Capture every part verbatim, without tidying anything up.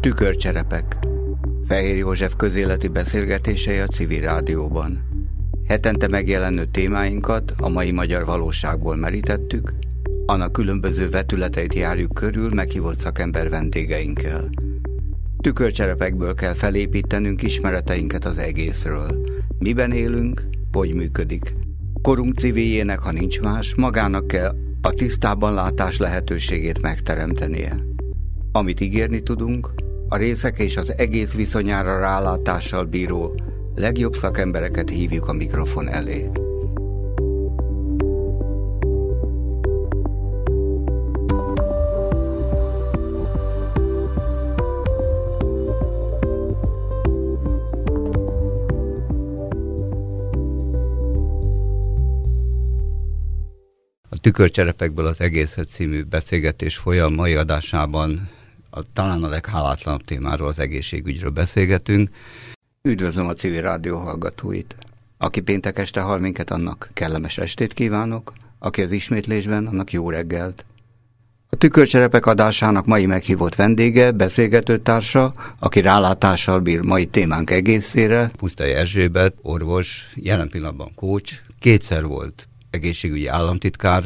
Tükörcserepek. Fehér József közéleti beszélgetései a Civil Rádióban. Hetente megjelenő témáinkat a mai magyar valóságból merítettük, annak különböző vetületeit járjuk körül meghívott szakember vendégeinkkel. Tükörcserepekből kell felépítenünk ismereteinket az egészről. Miben élünk, hogy működik. Korunk civiljének, ha nincs más, magának kell a tisztában látás lehetőségét megteremtenie. Amit ígérni tudunk, a részek és az egész viszonyára rálátással bíró legjobb szakembereket hívjuk a mikrofon elé. Tükörcserepekből az egészet című beszélgetés folyam mai adásában a, talán a leghálátlanabb témáról, az egészségügyről beszélgetünk. Üdvözlöm a Civil Rádió hallgatóit. Aki péntek este hall minket, annak kellemes estét kívánok, aki az ismétlésben, annak jó reggelt. A Tükörcserepek adásának mai meghívott vendége, beszélgetőtársa, aki rálátással bír mai témánk egészére, Pusztai Erzsébet, orvos, jelen pillanatban coach, kétszer volt egészségügyi államtitkár.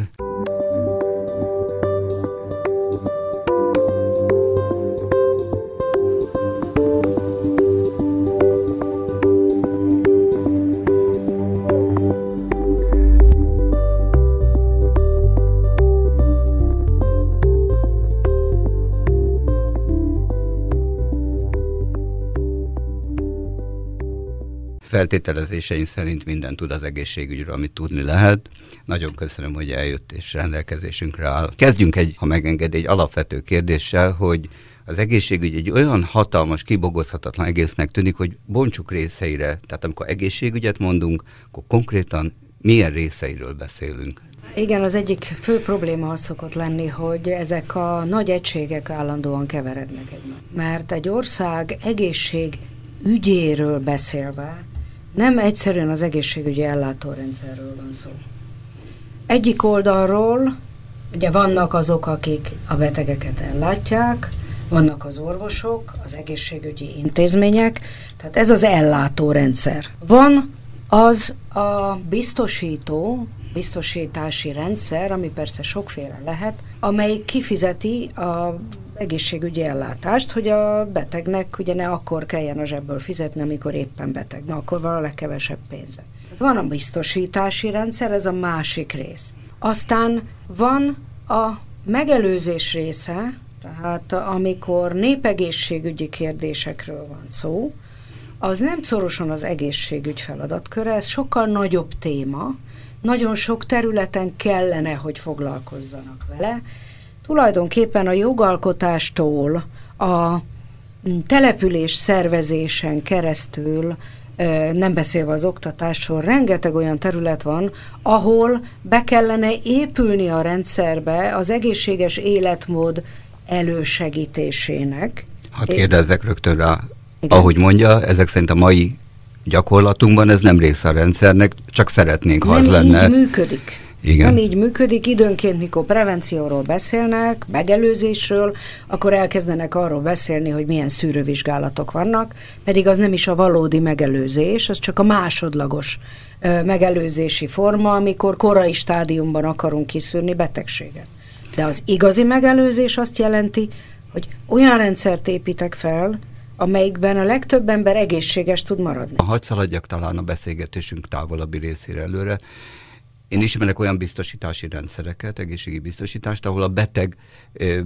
Feltételezéseim szerint mindent tud az egészségügyről, amit tudni lehet. Nagyon köszönöm, hogy eljött és rendelkezésünkre áll. Kezdjünk egy, ha megenged, egy alapvető kérdéssel, hogy az egészségügy egy olyan hatalmas, kibogozhatatlan egésznek tűnik, hogy bontsuk részeire. Tehát amikor egészségügyet mondunk, akkor konkrétan milyen részeiről beszélünk? Igen, az egyik fő probléma az szokott lenni, hogy ezek a nagy egységek állandóan keverednek egymást. Mert egy ország egészségügyéről beszélve nem egyszerűen az egészségügyi ellátórendszerről van szó. Egyik oldalról ugye vannak azok, akik a betegeket ellátják, vannak az orvosok, az egészségügyi intézmények, tehát ez az ellátórendszer. Van az a biztosító, biztosítási rendszer, ami persze sokféle lehet, amely kifizeti a egészségügyi ellátást, hogy a betegnek ugye ne akkor kelljen a zsebből fizetni, amikor éppen beteg, na akkor van a legkevesebb pénze. Van a biztosítási rendszer, ez a másik rész. Aztán van a megelőzés része, tehát amikor népegészségügyi kérdésekről van szó, az nem szorosan az egészségügy feladatköre, ez sokkal nagyobb téma, nagyon sok területen kellene, hogy foglalkozzanak vele. Tulajdonképpen a jogalkotástól a település szervezésen keresztül, nem beszélve az oktatásról, rengeteg olyan terület van, ahol be kellene épülni a rendszerbe az egészséges életmód elősegítésének. Hát kérdezzek rögtön rá. Igen. Ahogy mondja, ezek szerint a mai gyakorlatunkban ez nem része a rendszernek, csak szeretnénk, ha nem az lenne. Nem így működik. Igen. Nem így működik. Időnként, mikor prevencióról beszélnek, megelőzésről, akkor elkezdenek arról beszélni, hogy milyen szűrővizsgálatok vannak, pedig az nem is a valódi megelőzés, az csak a másodlagos ö, megelőzési forma, amikor korai stádiumban akarunk kiszűrni betegséget. De az igazi megelőzés azt jelenti, hogy olyan rendszert építek fel, amelyikben a legtöbb ember egészséges tud maradni. Hadd szaladjak talán a beszélgetésünk távolabbi részére előre. Én ismerek olyan biztosítási rendszereket, egészségi biztosítást, ahol a beteg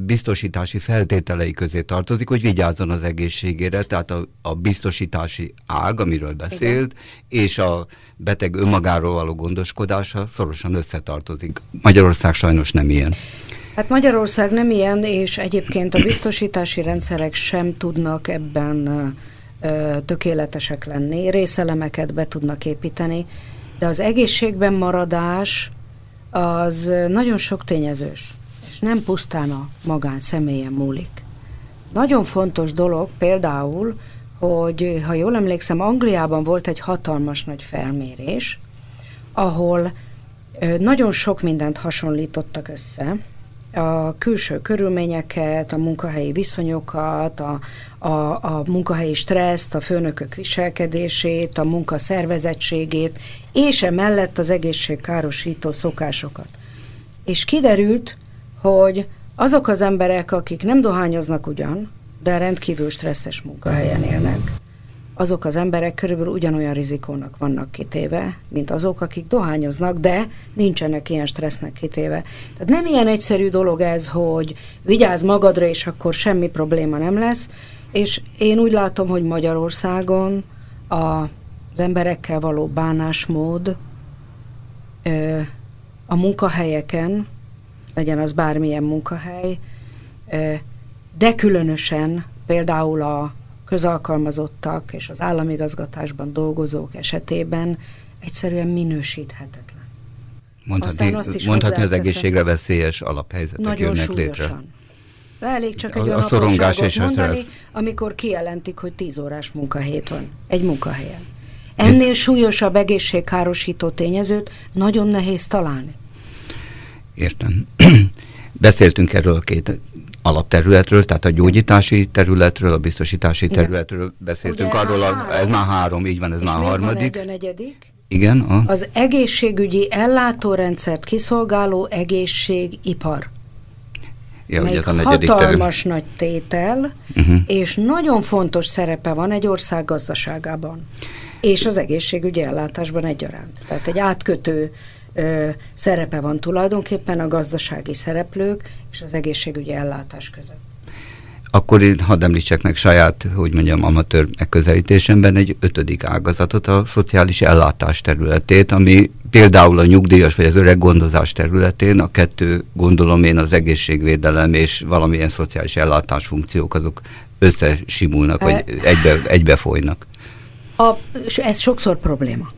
biztosítási feltételei közé tartozik, hogy vigyázzon az egészségére, tehát a, a biztosítási ág, amiről beszélt, igen, és a beteg önmagáról való gondoskodása szorosan összetartozik. Magyarország sajnos nem ilyen. Hát Magyarország nem ilyen, és egyébként a biztosítási rendszerek sem tudnak ebben ö, tökéletesek lenni, részelemeket be tudnak építeni, de az egészségben maradás az nagyon sok tényezős, és nem pusztán a magán személyen múlik. Nagyon fontos dolog például, hogy ha jól emlékszem, Angliában volt egy hatalmas nagy felmérés, ahol nagyon sok mindent hasonlítottak össze, a külső körülményeket, a munkahelyi viszonyokat, a, a, a munkahelyi stresszt, a főnökök viselkedését, a munka szervezettségét, és emellett az egészségkárosító szokásokat. És kiderült, hogy azok az emberek, akik nem dohányoznak ugyan, de rendkívül stresszes munkahelyen élnek, azok az emberek körülbelül ugyanolyan rizikónak vannak kitéve, mint azok, akik dohányoznak, de nincsenek ilyen stressznek kitéve. Tehát nem ilyen egyszerű dolog ez, hogy vigyázz magadra, és akkor semmi probléma nem lesz, és én úgy látom, hogy Magyarországon a, az emberekkel való bánásmód a munkahelyeken, legyen az bármilyen munkahely, de különösen például a közalkalmazottak és az államigazgatásban dolgozók esetében egyszerűen minősíthetetlen. Mondhatni, mondhatni az egészségre veszélyes alaphelyzetek nagyon jönnek súlyosan létre. De elég csak egy olyan apróságot mondani, amikor kijelentik, hogy tíz órás munkahét van egy munkahelyen. Ennél súlyosabb egészségkárosító tényezőt nagyon nehéz találni. Értem. Beszéltünk erről a két alapterületről, tehát a gyógyítási területről, a biztosítási területről, igen, beszéltünk ugye arról, a, ez már három, így van, ez és már a harmadik. Van egy a negyedik? Igen. A... Az egészségügyi ellátórendszert kiszolgáló egészségipar. Ja, melyik a hatalmas terület. Nagy tétel, uh-huh. és nagyon fontos szerepe van egy ország gazdaságában, és az egészségügyi ellátásban egyaránt. Tehát egy átkötő Ö, szerepe van tulajdonképpen a gazdasági szereplők és az egészségügyi ellátás között. Akkor én hadd említsek meg saját, hogy mondjam, amatőr megközelítésemben egy ötödik ágazatot, a szociális ellátás területét, ami például a nyugdíjas vagy az öreg gondozás területén, a kettő, gondolom én, az egészségvédelem és valamilyen szociális ellátás funkciók, azok összesimulnak, vagy egybe, egybefolynak. A, ez sokszor probléma.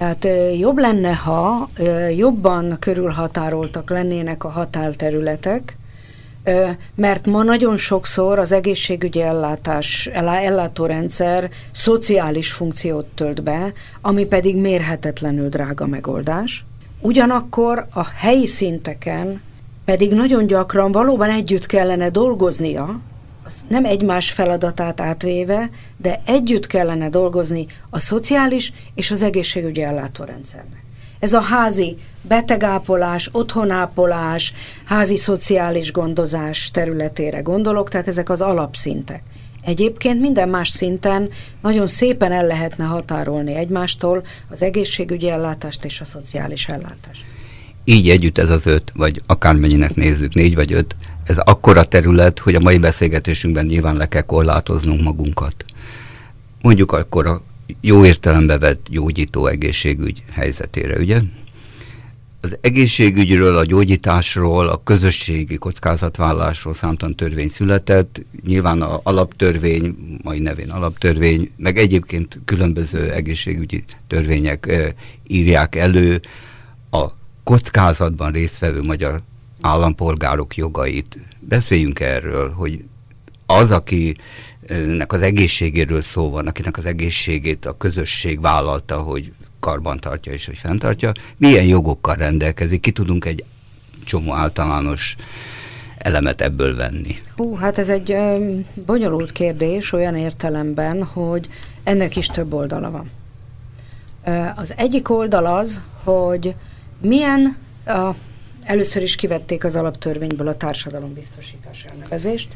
Tehát jobb lenne, ha jobban körülhatároltak lennének a határterületek, mert ma nagyon sokszor az egészségügyi ellátás, ellátórendszer szociális funkciót tölt be, ami pedig mérhetetlenül drága megoldás. Ugyanakkor a helyi szinteken pedig nagyon gyakran valóban együtt kellene dolgoznia, nem egymás feladatát átvéve, de együtt kellene dolgozni a szociális és az egészségügyi ellátórendszernek. Ez a házi betegápolás, otthonápolás, házi szociális gondozás területére gondolok, tehát ezek az alapszintek. Egyébként minden más szinten nagyon szépen el lehetne határolni egymástól az egészségügyi ellátást és a szociális ellátást. Így együtt ez az öt, vagy akármennyinek nézzük, négy vagy öt, ez akkora terület, hogy a mai beszélgetésünkben nyilván le kell korlátoznunk magunkat. Mondjuk akkor a jó értelembe vett gyógyító egészségügy helyzetére, ugye? Az egészségügyről, a gyógyításról, a közösségi kockázatvállalásról számtalan törvény született, nyilván az alaptörvény, mai nevén alaptörvény, meg egyébként különböző egészségügyi törvények e, írják elő a kockázatban résztvevő magyar állampolgárok jogait. Beszéljünk erről, hogy az, akinek az egészségéről szó van, akinek az egészségét a közösség vállalta, hogy karbantartja és hogy fenntartja, milyen jogokkal rendelkezik, ki tudunk egy csomó általános elemet ebből venni. Hú, hát ez egy ö, bonyolult kérdés olyan értelemben, hogy ennek is több oldala van. Ö, az egyik oldal az, hogy milyen a Először is kivették az alaptörvényből a társadalombiztosítás elnevezést.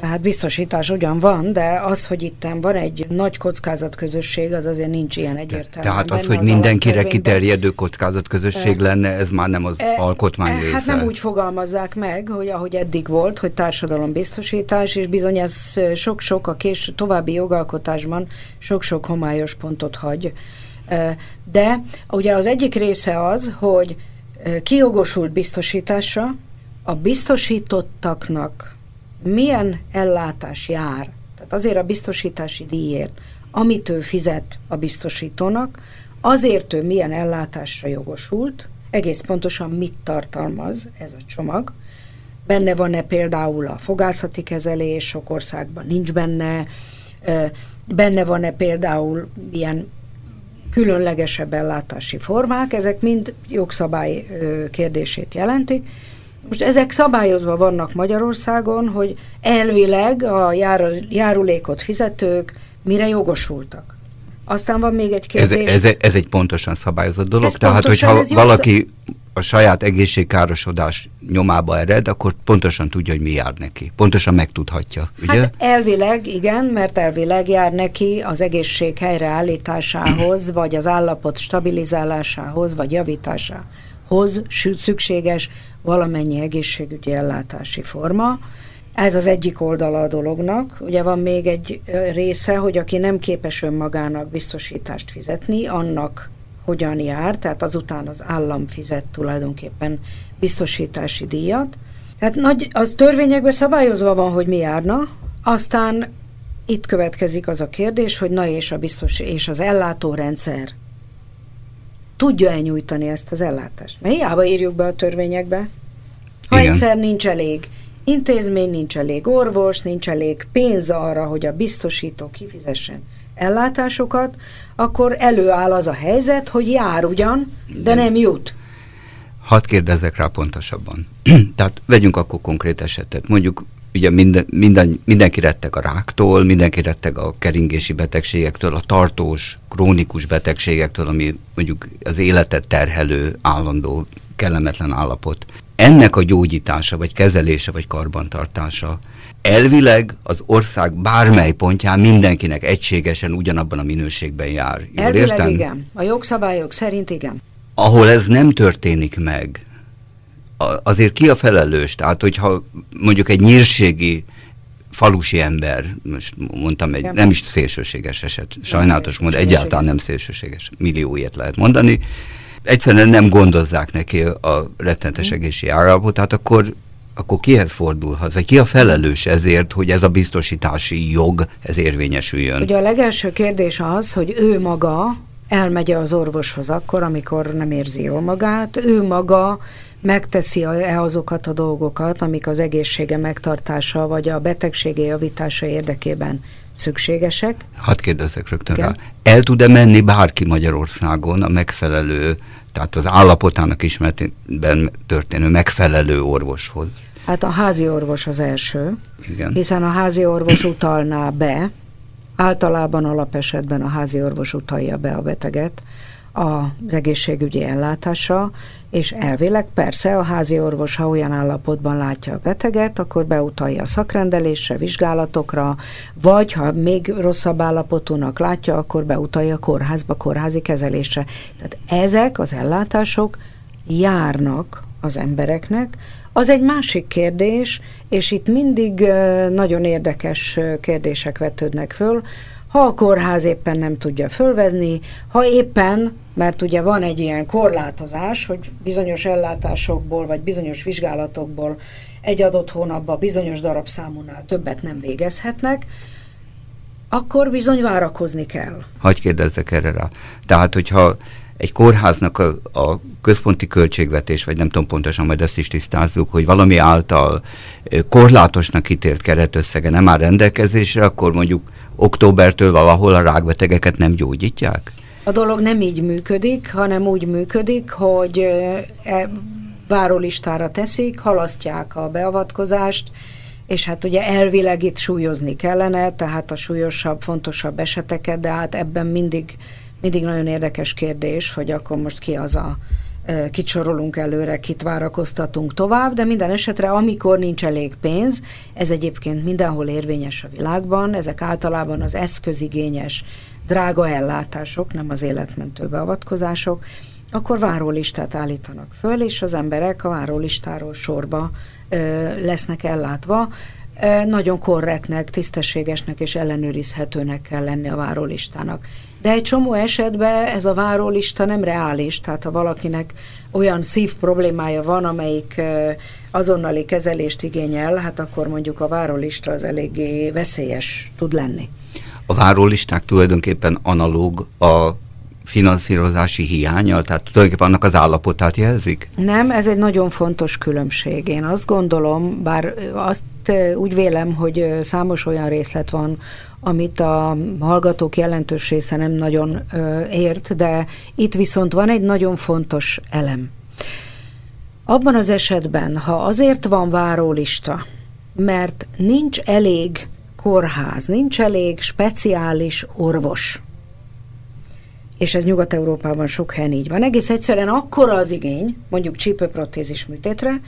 Hát biztosítás ugyan van, de az, hogy itt van egy nagy kockázatközösség, az azért nincs ilyen egyértelmű. Tehát az, hogy az mindenkire kiterjedő kockázatközösség e, lenne, ez már nem az e, alkotmány része. Hát nem úgy fogalmazzák meg, hogy ahogy eddig volt, hogy társadalombiztosítás, és bizony ez sok-sok a késő további jogalkotásban sok-sok homályos pontot hagy. De ugye az egyik része az, hogy kijogosult biztosításra, a biztosítottaknak milyen ellátás jár, tehát azért a biztosítási díjért, amit ő fizet a biztosítónak, azért ő milyen ellátásra jogosult, egész pontosan mit tartalmaz ez a csomag, benne van-e például a fogászati kezelés, sok országban nincs benne, benne van-e például ilyen különlegesebb ellátási formák, ezek mind jogszabály kérdését jelentik, Most ezek szabályozva vannak Magyarországon, hogy elvileg a járulékot fizetők mire jogosultak. Aztán van még egy kérdés. Ez, ez, ez egy pontosan szabályozott dolog, ez tehát pontosan, hogyha valaki a saját egészségkárosodás nyomába ered, akkor pontosan tudja, hogy mi jár neki. Pontosan megtudhatja, ugye? Hát elvileg igen, mert elvileg jár neki az egészség helyreállításához, vagy az állapot stabilizálásához, vagy javításához szükséges valamennyi egészségügyi ellátási forma. Ez az egyik oldala a dolognak. Ugye van még egy része, hogy aki nem képes önmagának biztosítást fizetni, annak hogyan jár, tehát azután az állam fizet tulajdonképpen biztosítási díjat. Tehát nagy, az törvényekben szabályozva van, hogy mi járna. Aztán itt következik az a kérdés, hogy na és, a biztos, és az ellátórendszer tudja-e nyújtani ezt az ellátást? Mert hiába írjuk be a törvényekbe. Ha igen. Egyszer nincs elég intézmény, nincs elég orvos, nincs elég pénz arra, hogy a biztosító kifizessen ellátásokat, akkor előáll az a helyzet, hogy jár ugyan, de nem jut. Hadd kérdezzek rá pontosabban. Tehát vegyünk akkor konkrét esetet. Mondjuk ugye minden, minden, mindenki retteg a ráktól, mindenki retteg a keringési betegségektől, a tartós, krónikus betegségektől, ami mondjuk az életet terhelő, állandó, kellemetlen állapot. Ennek a gyógyítása, vagy kezelése, vagy karbantartása elvileg az ország bármely pontján mindenkinek egységesen ugyanabban a minőségben jár. Jól elvileg értem? Igen. A jogszabályok szerint igen. Ahol ez nem történik meg, azért ki a felelős? Tehát, hogyha mondjuk egy nyírségi falusi ember, most mondtam egy, nem is szélsőséges eset, sajnálatos módon, egyáltalán nem szélsőséges, millióért lehet mondani, egyszerűen nem gondozzák neki a rettenetes egészségügyi állapotát, tehát akkor, akkor kihez fordulhat? Vagy ki a felelős ezért, hogy ez a biztosítási jog ez érvényesüljön? Ugye a legelső kérdés az, hogy ő maga elmegy az orvoshoz akkor, amikor nem érzi jól magát, ő maga megteszi-e azokat a dolgokat, amik az egészsége megtartása vagy a betegsége javítása érdekében szükségesek. Hadd kérdezzek rögtön rá. El tud-e menni bárki Magyarországon a megfelelő, tehát az állapotának ismeretében történő megfelelő orvoshoz? Hát a házi orvos az első, igen. Hiszen a házi orvos utalná be, általában alapesetben a házi orvos utalja be a beteget az egészségügyi ellátása, és elvileg persze a házi orvos, ha olyan állapotban látja a beteget, akkor beutalja a szakrendelésre, vizsgálatokra, vagy ha még rosszabb állapotúnak látja, akkor beutalja a kórházba, kórházi kezelésre. Tehát ezek az ellátások járnak az embereknek. Az egy másik kérdés, és itt mindig nagyon érdekes kérdések vetődnek föl, ha a kórház éppen nem tudja fölvenni, ha éppen, mert ugye van egy ilyen korlátozás, hogy bizonyos ellátásokból, vagy bizonyos vizsgálatokból egy adott hónapban bizonyos darabszámúnál többet nem végezhetnek, akkor bizony várakozni kell. Hagy kérdezzek erre rá. Tehát, hogyha egy kórháznak a, a központi költségvetés, vagy nem tudom pontosan, majd ezt is tisztázzuk, hogy valami által korlátosnak ítélt keretösszege nem áll rendelkezésre, akkor mondjuk októbertől valahol a rákbetegeket nem gyógyítják? A dolog nem így működik, hanem úgy működik, hogy várólistára teszik, halasztják a beavatkozást, és hát ugye elvileg itt súlyozni kellene, tehát a súlyosabb, fontosabb eseteket, de hát ebben mindig Mindig nagyon érdekes kérdés, hogy akkor most ki az a, kit sorolunk előre, kit várakoztatunk tovább, de minden esetre, amikor nincs elég pénz, ez egyébként mindenhol érvényes a világban, ezek általában az eszközigényes, drága ellátások, nem az életmentő beavatkozások, akkor várólistát állítanak föl, és az emberek a várólistáról sorba ö, lesznek ellátva. Ö, nagyon korrektnek, tisztességesnek és ellenőrizhetőnek kell lenni a várólistának. De egy csomó esetben ez a várólista nem reális, tehát ha valakinek olyan szív problémája van, amelyik azonnali kezelést igényel, hát akkor mondjuk a várólista az eléggé veszélyes tud lenni. A várólisták tulajdonképpen analóg a finanszírozási hiánya, tehát tulajdonképpen annak az állapotát jelzik? Nem, ez egy nagyon fontos különbség. Én azt gondolom, bár azt úgy vélem, hogy számos olyan részlet van, amit a hallgatók jelentős része nem nagyon ért, de itt viszont van egy nagyon fontos elem. Abban az esetben, ha azért van várólista, mert nincs elég kórház, nincs elég speciális orvos, és ez Nyugat-Európában sok helyen így van, egész egyszerűen akkora az igény, mondjuk csípőprotézis műtétre,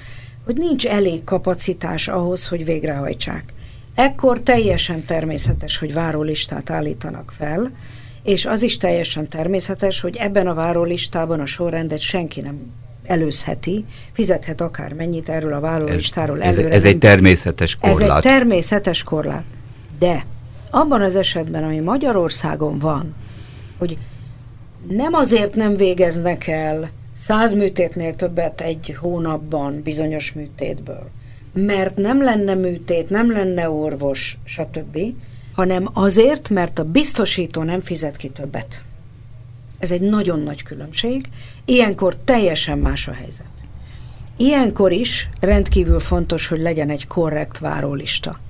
hogy nincs elég kapacitás ahhoz, hogy végrehajtsák. Ekkor teljesen természetes, hogy várólistát állítanak fel, és az is teljesen természetes, hogy ebben a várólistában a sorrendet senki nem előzheti, fizethet akár mennyit erről a vállólistáról előre. Ez, ez egy természetes korlát. Ez egy természetes korlát. De abban az esetben, ami Magyarországon van, hogy nem azért nem végeznek el száz műtétnél többet egy hónapban bizonyos műtétből, mert nem lenne műtét, nem lenne orvos, stb., hanem azért, mert a biztosító nem fizet ki többet. Ez egy nagyon nagy különbség. Ilyenkor teljesen más a helyzet. Ilyenkor is rendkívül fontos, hogy legyen egy korrekt várólista.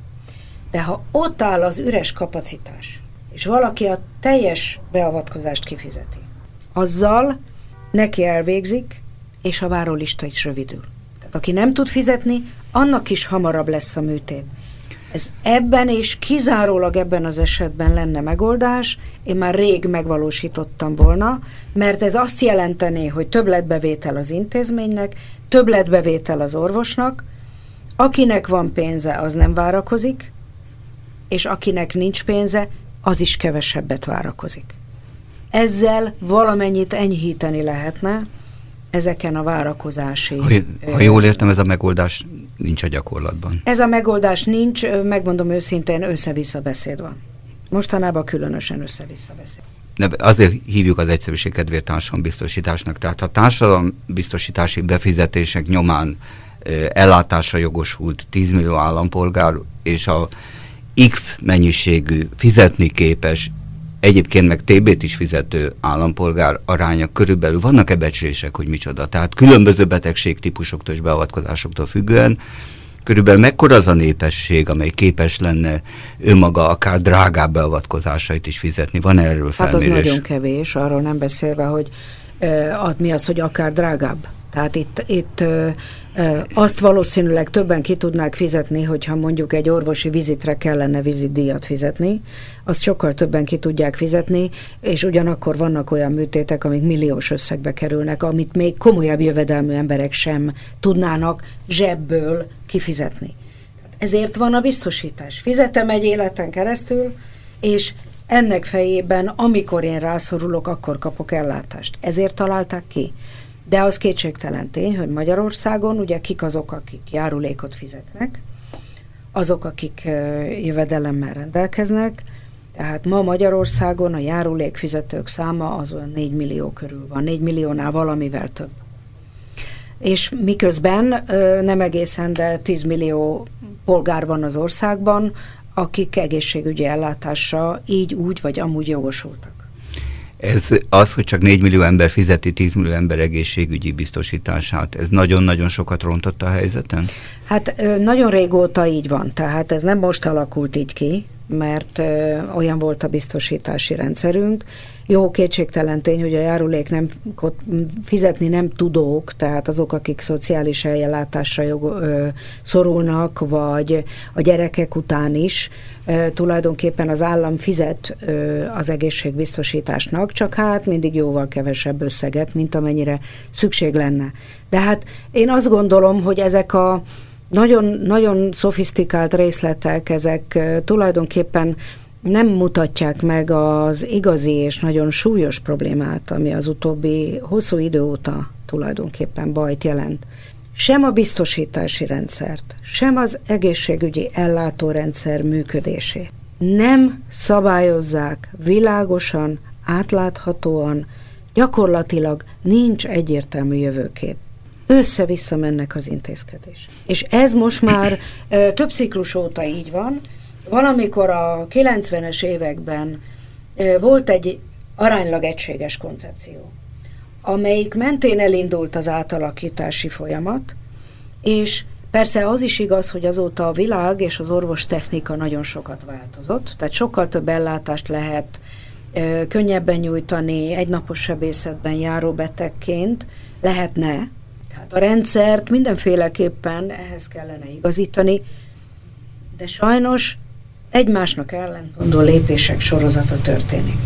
De ha ott áll az üres kapacitás, és valaki a teljes beavatkozást kifizeti, azzal neki elvégzik, és a várólista is rövidül. Tehát aki nem tud fizetni, annak is hamarabb lesz a műtét. Ez ebben és kizárólag ebben az esetben lenne megoldás, én már rég megvalósítottam volna, mert ez azt jelentené, hogy többletbevétel az intézménynek, többletbevétel az orvosnak, akinek van pénze, az nem várakozik, és akinek nincs pénze, az is kevesebbet várakozik. Ezzel valamennyit enyhíteni lehetne ezeken a várakozási... Ha, ha jól értem, ez a megoldás nincs a gyakorlatban. Ez a megoldás nincs, megmondom őszintén, össze-vissza beszéd van. Mostanában különösen össze-vissza beszéd. De azért hívjuk az egyszerűség kedvéért társadalombiztosításnak. Tehát ha társadalombiztosítási befizetések nyomán ellátásra jogosult tíz millió állampolgár, és a X mennyiségű fizetni képes, egyébként meg té bét is fizető állampolgár aránya körülbelül, vannak-e becslések, hogy micsoda? Tehát különböző betegségtípusoktól és beavatkozásoktól függően körülbelül mekkora az a népesség, amely képes lenne önmaga akár drágább beavatkozásait is fizetni? Van erről felmérés? Hát az nagyon kevés, arról nem beszélve, hogy ad mi az, hogy akár drágább. Tehát itt, itt ö, ö, azt valószínűleg többen ki tudnák fizetni, hogyha mondjuk egy orvosi vizitre kellene vizitdíjat fizetni, azt sokkal többen ki tudják fizetni, és ugyanakkor vannak olyan műtétek, amik milliós összegbe kerülnek, amit még komolyabb jövedelmű emberek sem tudnának zsebből kifizetni. Ezért van a biztosítás. Fizetem egy életen keresztül, és ennek fejében, amikor én rászorulok, akkor kapok ellátást. Ezért találták ki. De az kétségtelen tény, hogy Magyarországon ugye kik azok, akik járulékot fizetnek, azok, akik jövedelemmel rendelkeznek, tehát ma Magyarországon a járulékfizetők száma az olyan négy millió körül van, négy milliónál valamivel több. És miközben nem egészen, de tíz millió polgár van az országban, akik egészségügyi ellátásra így, úgy vagy amúgy jogosultak. Ez az, hogy csak négy millió ember fizeti tíz millió ember egészségügyi biztosítását, ez nagyon-nagyon sokat rontott a helyzeten? Hát nagyon régóta így van, tehát ez nem most alakult így ki, mert ö, olyan volt a biztosítási rendszerünk. Jó, kétségtelen tény, hogy a járulék nem, fizetni nem tudók, tehát azok, akik szociális ellátásra jog, ö, szorulnak, vagy a gyerekek után is, ö, tulajdonképpen az állam fizet ö, az egészségbiztosításnak, csak hát mindig jóval kevesebb összeget, mint amennyire szükség lenne. De hát én azt gondolom, hogy ezek a Nagyon, nagyon szofisztikált részletek, ezek tulajdonképpen nem mutatják meg az igazi és nagyon súlyos problémát, ami az utóbbi hosszú idő óta tulajdonképpen bajt jelent. Sem a biztosítási rendszert, sem az egészségügyi ellátórendszer működését nem szabályozzák világosan, átláthatóan, gyakorlatilag nincs egyértelmű jövőkép. Össze-vissza mennek az intézkedés. És ez most már ö, több ciklus óta így van. Valamikor a kilencvenes években ö, volt egy aránylag egységes koncepció, amelyik mentén elindult az átalakítási folyamat, és persze az is igaz, hogy azóta a világ és az orvostechnika nagyon sokat változott, tehát sokkal több ellátást lehet ö, könnyebben nyújtani, egynapos sebészetben járó betegként lehetne, Tehát a rendszert mindenféleképpen ehhez kellene igazítani, de sajnos egymásnak ellentmondó lépések sorozata történik.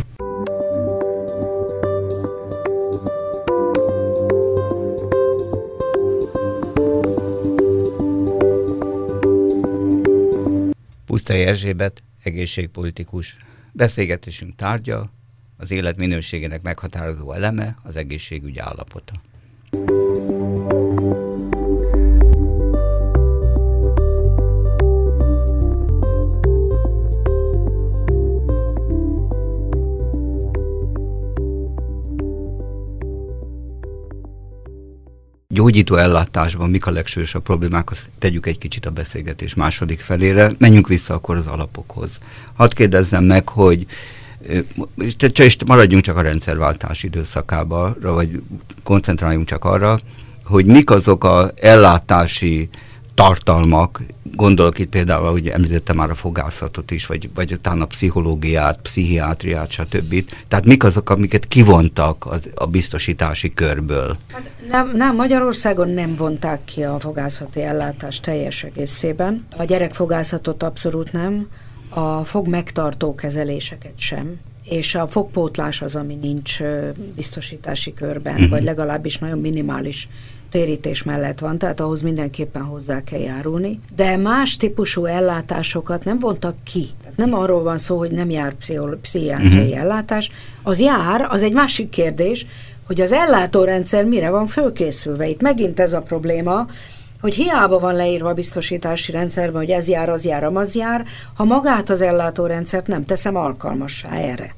Pusztai Erzsébet, egészségpolitikus. Beszélgetésünk tárgya, az élet minőségének meghatározó eleme, az egészségügy állapota. Gyógyító ellátásban mik a legsúlyosabb problémák, azt tegyük egy kicsit a beszélgetés második felére. Menjünk vissza akkor az alapokhoz. Hadd kérdezzem meg, hogy és maradjunk csak a rendszerváltás időszakába, vagy koncentráljunk csak arra, hogy mik azok az ellátási tartalmak, gondolok itt például, ahogy említettem már a fogászatot is, vagy, vagy utána a pszichológiát, pszichiátriát, stb. Tehát mik azok, amiket kivontak az, a biztosítási körből? Hát nem, nem, Magyarországon nem vonták ki a fogászati ellátást teljes egészében. A gyerekfogászatot abszolút nem, a fog megtartó kezeléseket sem, és a fogpótlás az, ami nincs biztosítási körben, uh-huh. vagy legalábbis nagyon minimális térítés mellett van, tehát ahhoz mindenképpen hozzá kell járulni. De más típusú ellátásokat nem vontak ki. Tehát nem arról van szó, hogy nem jár pszichiátriai uh-huh. ellátás. Az jár, az egy másik kérdés, hogy az ellátórendszer mire van fölkészülve. Itt megint ez a probléma, hogy hiába van leírva a biztosítási rendszerben, hogy ez jár, az jár, amaz jár, ha magát az ellátórendszert nem teszem alkalmassá erre.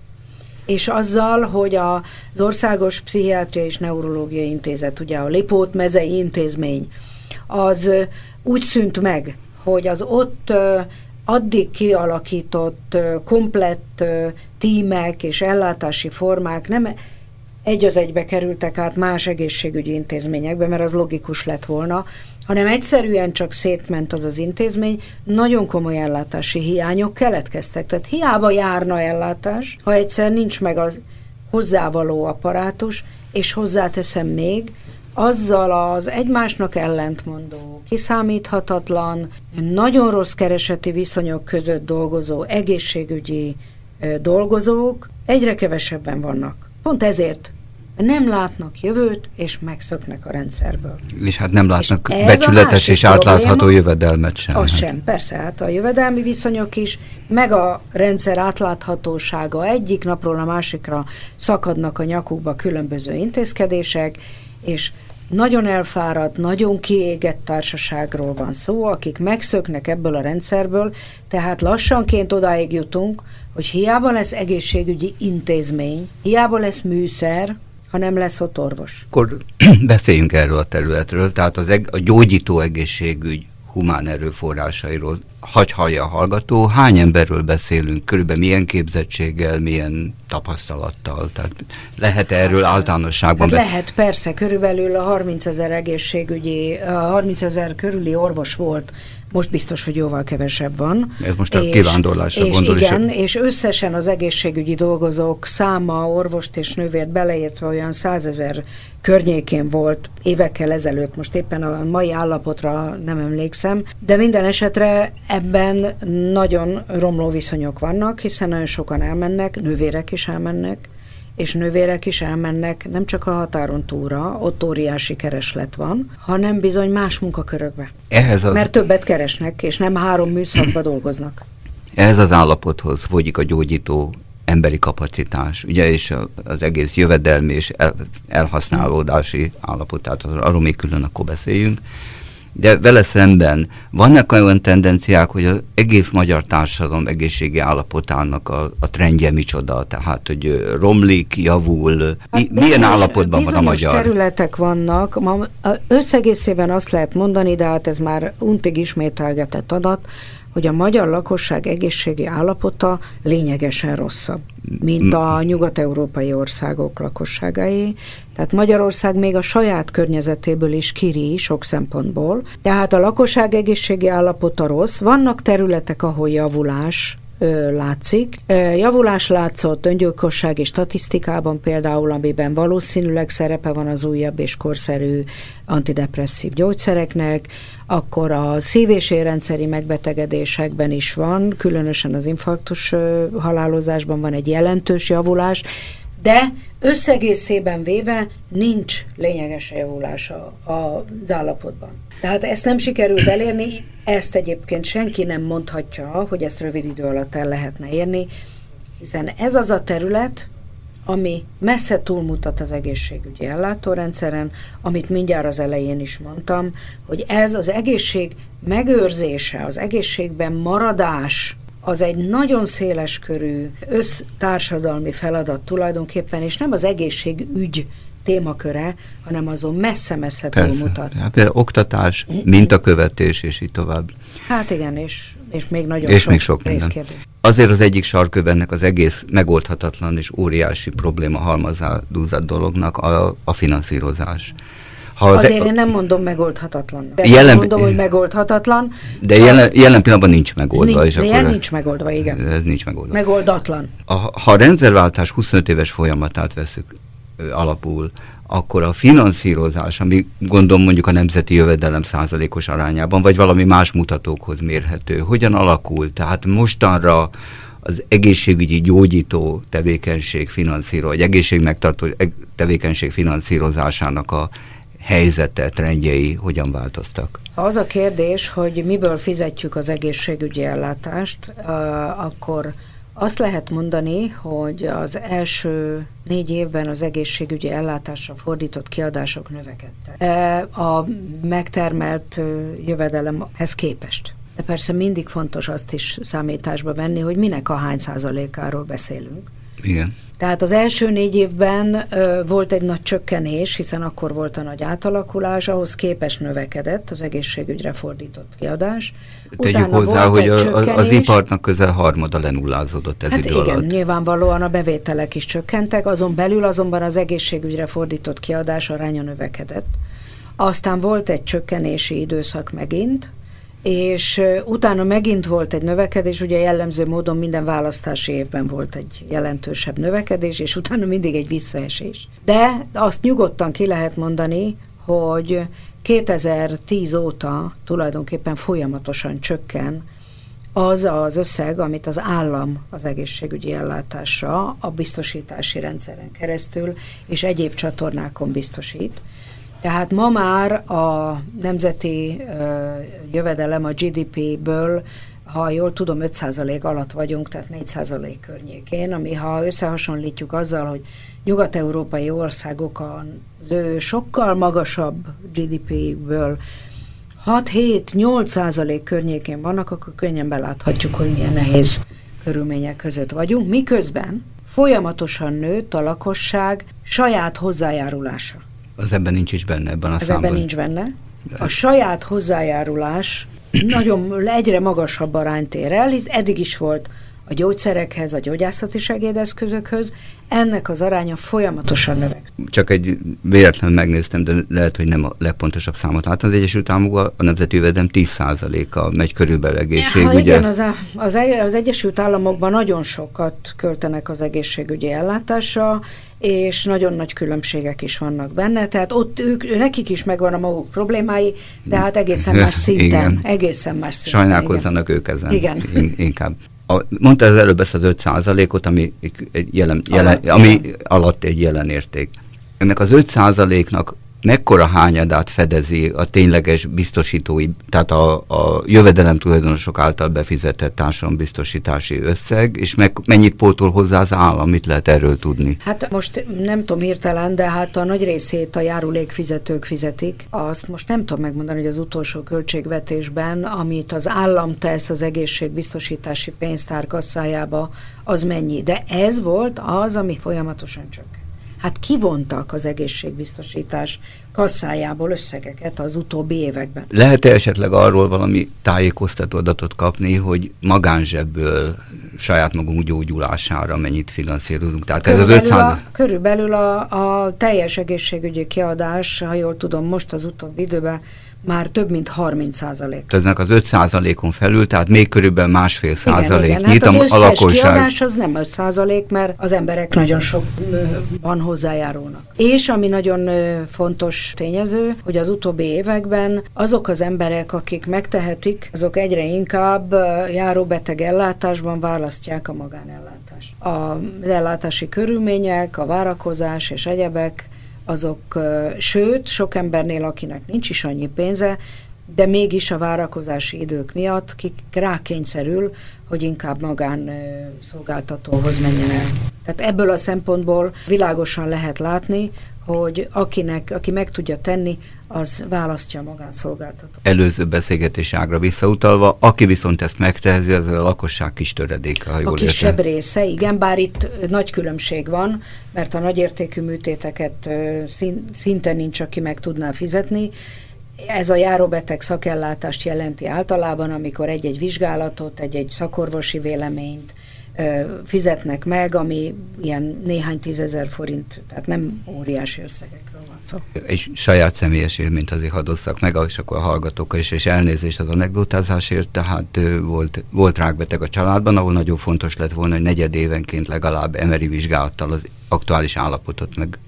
És azzal, hogy az Országos Pszichiátriai és Neurológiai Intézet, ugye a Lipótmezei intézmény, az úgy szűnt meg, hogy az ott addig kialakított komplett tímek és ellátási formák nem egy az egybe kerültek át más egészségügyi intézményekbe, mert az logikus lett volna, hanem egyszerűen csak szétment az az intézmény, nagyon komoly ellátási hiányok keletkeztek. Tehát hiába járna ellátás, ha egyszer nincs meg az hozzávaló apparátus, és hozzáteszem még, azzal az egymásnak ellentmondó, kiszámíthatatlan, nagyon rossz kereseti viszonyok között dolgozó egészségügyi dolgozók egyre kevesebben vannak. Pont ezért nem látnak jövőt, és megszöknek a rendszerből. És hát nem látnak és becsületes és átlátható probléma, jövedelmet sem. Az hát. sem, persze, hát a jövedelmi viszonyok is, meg a rendszer átláthatósága. Egyik napról a másikra szakadnak a nyakukba különböző intézkedések, és nagyon elfáradt, nagyon kiégett társaságról van szó, akik megszöknek ebből a rendszerből, tehát lassanként odáig jutunk, hogy hiába lesz egészségügyi intézmény, hiába lesz műszer, ha nem lesz ott orvos. Akkor beszéljünk erről a területről, tehát az eg- a gyógyító egészségügy humán erőforrásairól. Hagy hallja a hallgató, hány emberről beszélünk, körülbelül milyen képzettséggel, milyen tapasztalattal, tehát lehet erről általánosságban? Hát lehet, persze, körülbelül a harmincezer egészségügyi, harmincezer körüli orvos volt, most biztos, hogy jóval kevesebb van. Ez most a és, kivándorlásra és gondol. Igen, és összesen az egészségügyi dolgozók száma, orvost és nővért beleértve olyan százezer környékén volt évekkel ezelőtt, most éppen a mai állapotra nem emlékszem, de minden esetre ebben nagyon romló viszonyok vannak, hiszen nagyon sokan elmennek, nővérek is elmennek, és nővérek is elmennek nem csak a határon túlra, ott óriási kereslet van, hanem bizony más munkakörökbe. Ehhez az... Mert többet keresnek, és nem három műszakba dolgoznak. Ehhez az állapothoz fogyik a gyógyító emberi kapacitás, ugye, és az egész jövedelmi és el, elhasználódási állapot, tehát arról még külön akkor beszéljünk. De vele szemben vannak olyan tendenciák, hogy az egész magyar társadalom egészségi állapotának a, a trendje micsoda? Tehát, hogy romlik, javul, hát milyen állapotban van a magyar? Bizonyos területek vannak, ma összegészében azt lehet mondani, de hát ez már untig ismételgetett adat, hogy a magyar lakosság egészségi állapota lényegesen rosszabb, mint a nyugat-európai országok lakosságai. Tehát Magyarország még a saját környezetéből is kiri sok szempontból. Tehát a lakosság egészségi állapota rossz. Vannak területek, ahol javulás látszik. Javulás látszott öngyilkossági statisztikában például, amiben valószínűleg szerepe van az újabb és korszerű antidepresszív gyógyszereknek, akkor a szív- és érrendszeri megbetegedésekben is van, különösen az infarktus halálozásban van egy jelentős javulás, de összegészében véve nincs lényeges javulása az állapotban. Tehát ezt nem sikerült elérni, ezt egyébként senki nem mondhatja, hogy ezt rövid idő alatt el lehetne érni, hiszen ez az a terület, ami messze túlmutat az egészségügyi ellátórendszeren, amit mindjárt az elején is mondtam, hogy ez az egészség megőrzése, az egészségben maradás, az egy nagyon széleskörű össztársadalmi feladat tulajdonképpen, és nem az egészségügy témaköre, hanem azon messze-messze túlmutat. Hát például oktatás, mintakövetés, és így tovább. Hát igen, és, és még nagyon és sok, még sok minden. Azért az egyik sarköve ennek az egész megoldhatatlan és óriási probléma halmazá dúzat dolognak a, a finanszírozás. Ha az Azért e- én nem mondom megoldhatatlan. De jelen, mondom, hogy megoldhatatlan. De jelen, jelen pillanatban nincs megoldva. Nincs, és akkor nincs ez, megoldva, igen. Ez nincs megoldva. Megoldatlan. A, ha a rendszerváltás huszonöt éves folyamatát veszük alapul, akkor a finanszírozás, ami gondolom mondjuk a nemzeti jövedelem százalékos arányában, vagy valami más mutatókhoz mérhető, hogyan alakul? Tehát mostanra az egészségügyi gyógyító tevékenység finanszírozó, vagy egészségmegtartó tevékenység finanszírozásának a helyzete, trendjei hogyan változtak? Az a kérdés, hogy miből fizetjük az egészségügyi ellátást, akkor azt lehet mondani, hogy az első négy évben az egészségügyi ellátásra fordított kiadások növekedtek a megtermelt jövedelemhez képest. De persze mindig fontos azt is számításba venni, hogy minek a hány százalékáról beszélünk. Igen. Tehát az első négy évben ö, volt egy nagy csökkenés, hiszen akkor volt a nagy átalakulás, ahhoz képest növekedett az egészségügyre fordított kiadás. Tegyük utána hozzá, hogy a, a, az iparnak közel harmada lenullázódott ez hát idő alatt. Hát igen, nyilvánvalóan a bevételek is csökkentek, azon belül azonban az egészségügyre fordított kiadás aránya növekedett. Aztán volt egy csökkenési időszak megint, és utána megint volt egy növekedés, ugye jellemző módon minden választási évben volt egy jelentősebb növekedés, és utána mindig egy visszaesés. De azt nyugodtan ki lehet mondani, hogy kétezer-tíz óta tulajdonképpen folyamatosan csökken az az összeg, amit az állam az egészségügyi ellátásra a biztosítási rendszeren keresztül és egyéb csatornákon biztosít. Tehát ma már a nemzeti uh, jövedelem a gé dé pé-ből, ha jól tudom, öt százalék alatt vagyunk, tehát négy százalék környékén, ami ha összehasonlítjuk azzal, hogy nyugat-európai országok az ő sokkal magasabb gé dé pé-ből hat-hét-nyolc százalék környékén vannak, akkor könnyen beláthatjuk, hogy milyen nehéz körülmények között vagyunk, miközben folyamatosan nőtt a lakosság saját hozzájárulása. Az ebben nincs is benne, ebben a az számban. Ebben nincs benne. A saját hozzájárulás nagyon egyre magasabb arányt ér el, hisz eddig is volt a gyógyszerekhez, a gyógyászati segédeszközökhöz, ennek az aránya folyamatosan növekszik. Csak egy véletlenül megnéztem, de lehet, hogy nem a legpontosabb számot látom. Az Egyesült Államokban a nemzeti jövedelem tíz százaléka megy körülbelül egészségügyre. Igen, az, a, az, az Egyesült Államokban nagyon sokat költenek az egészségügyi ellátásra, és nagyon nagy különbségek is vannak benne, tehát ott ők, nekik is megvan a maguk problémái, de hát egészen más szinten. Igen. Egészen más szinten. Sajnálkozzanak igen. Ők ezen. Igen. In, inkább. A, mondta az előbb ezt az öt százalékot, ami, egy jelen, jelen, alatt, ami alatt egy jelenérték. Ennek az öt százaléknak mekkora hányadát fedezi a tényleges biztosítói, tehát a, a jövedelem tulajdonosok által befizetett társadalombiztosítási összeg, és meg, mennyit pótol hozzá az állam, mit lehet erről tudni? Hát most nem tudom hirtelen, de hát a nagy részét a járulékfizetők fizetik. Azt most nem tudom megmondani, hogy az utolsó költségvetésben, amit az állam tesz az egészségbiztosítási pénztár kasszájába, az mennyi. De ez volt az, ami folyamatosan csökkent. Hát kivontak az egészségbiztosítás kasszájából összegeket az utóbbi években. Lehet-e esetleg arról valami tájékoztató adatot kapni, hogy magánzsebből saját magunk gyógyulására mennyit finanszírozunk? Tehát körülbelül ez az ötszáz... a, körülbelül a, a teljes egészségügyi kiadás, ha jól tudom, most az utóbbi időben már több mint harminc százalék. Tehát ennek az öt százalékon felül, tehát még körülbelül másfél százalék nyit a lakosság. Igen, hát az összes kiadás az nem öt százalék, mert az emberek nagyon sokban hozzájárulnak. És ami nagyon fontos tényező, hogy az utóbbi években azok az emberek, akik megtehetik, azok egyre inkább járóbeteg ellátásban választják a magánellátást. Az ellátási körülmények, a várakozás és egyebek, azok, sőt, sok embernél, akinek nincs is annyi pénze, de mégis a várakozási idők miatt kik rákényszerül, hogy inkább magán szolgáltatóhoz menjen el. Tehát ebből a szempontból világosan lehet látni, hogy akinek, aki meg tudja tenni, az választja magánszolgáltatót. Előző beszélgetés ágra visszautalva, aki viszont ezt megtehezi, az a lakosság kis töredéke, ha jól értem. A kisebb része, igen, bár itt nagy különbség van, mert a nagyértékű műtéteket szinte nincs, aki meg tudná fizetni. Ez a járóbeteg szakellátást jelenti általában, amikor egy-egy vizsgálatot, egy-egy szakorvosi véleményt fizetnek meg, ami ilyen néhány tízezer forint, tehát nem óriási összegekről van szó. És saját személyes élményt azért hadd osszak meg, és akkor a hallgatókkal is, és elnézést az anekdotázásért, tehát volt, volt rákbeteg a családban, ahol nagyon fontos lett volna, hogy negyed évenként legalább emeri vizsgálattal az aktuális állapotot meg,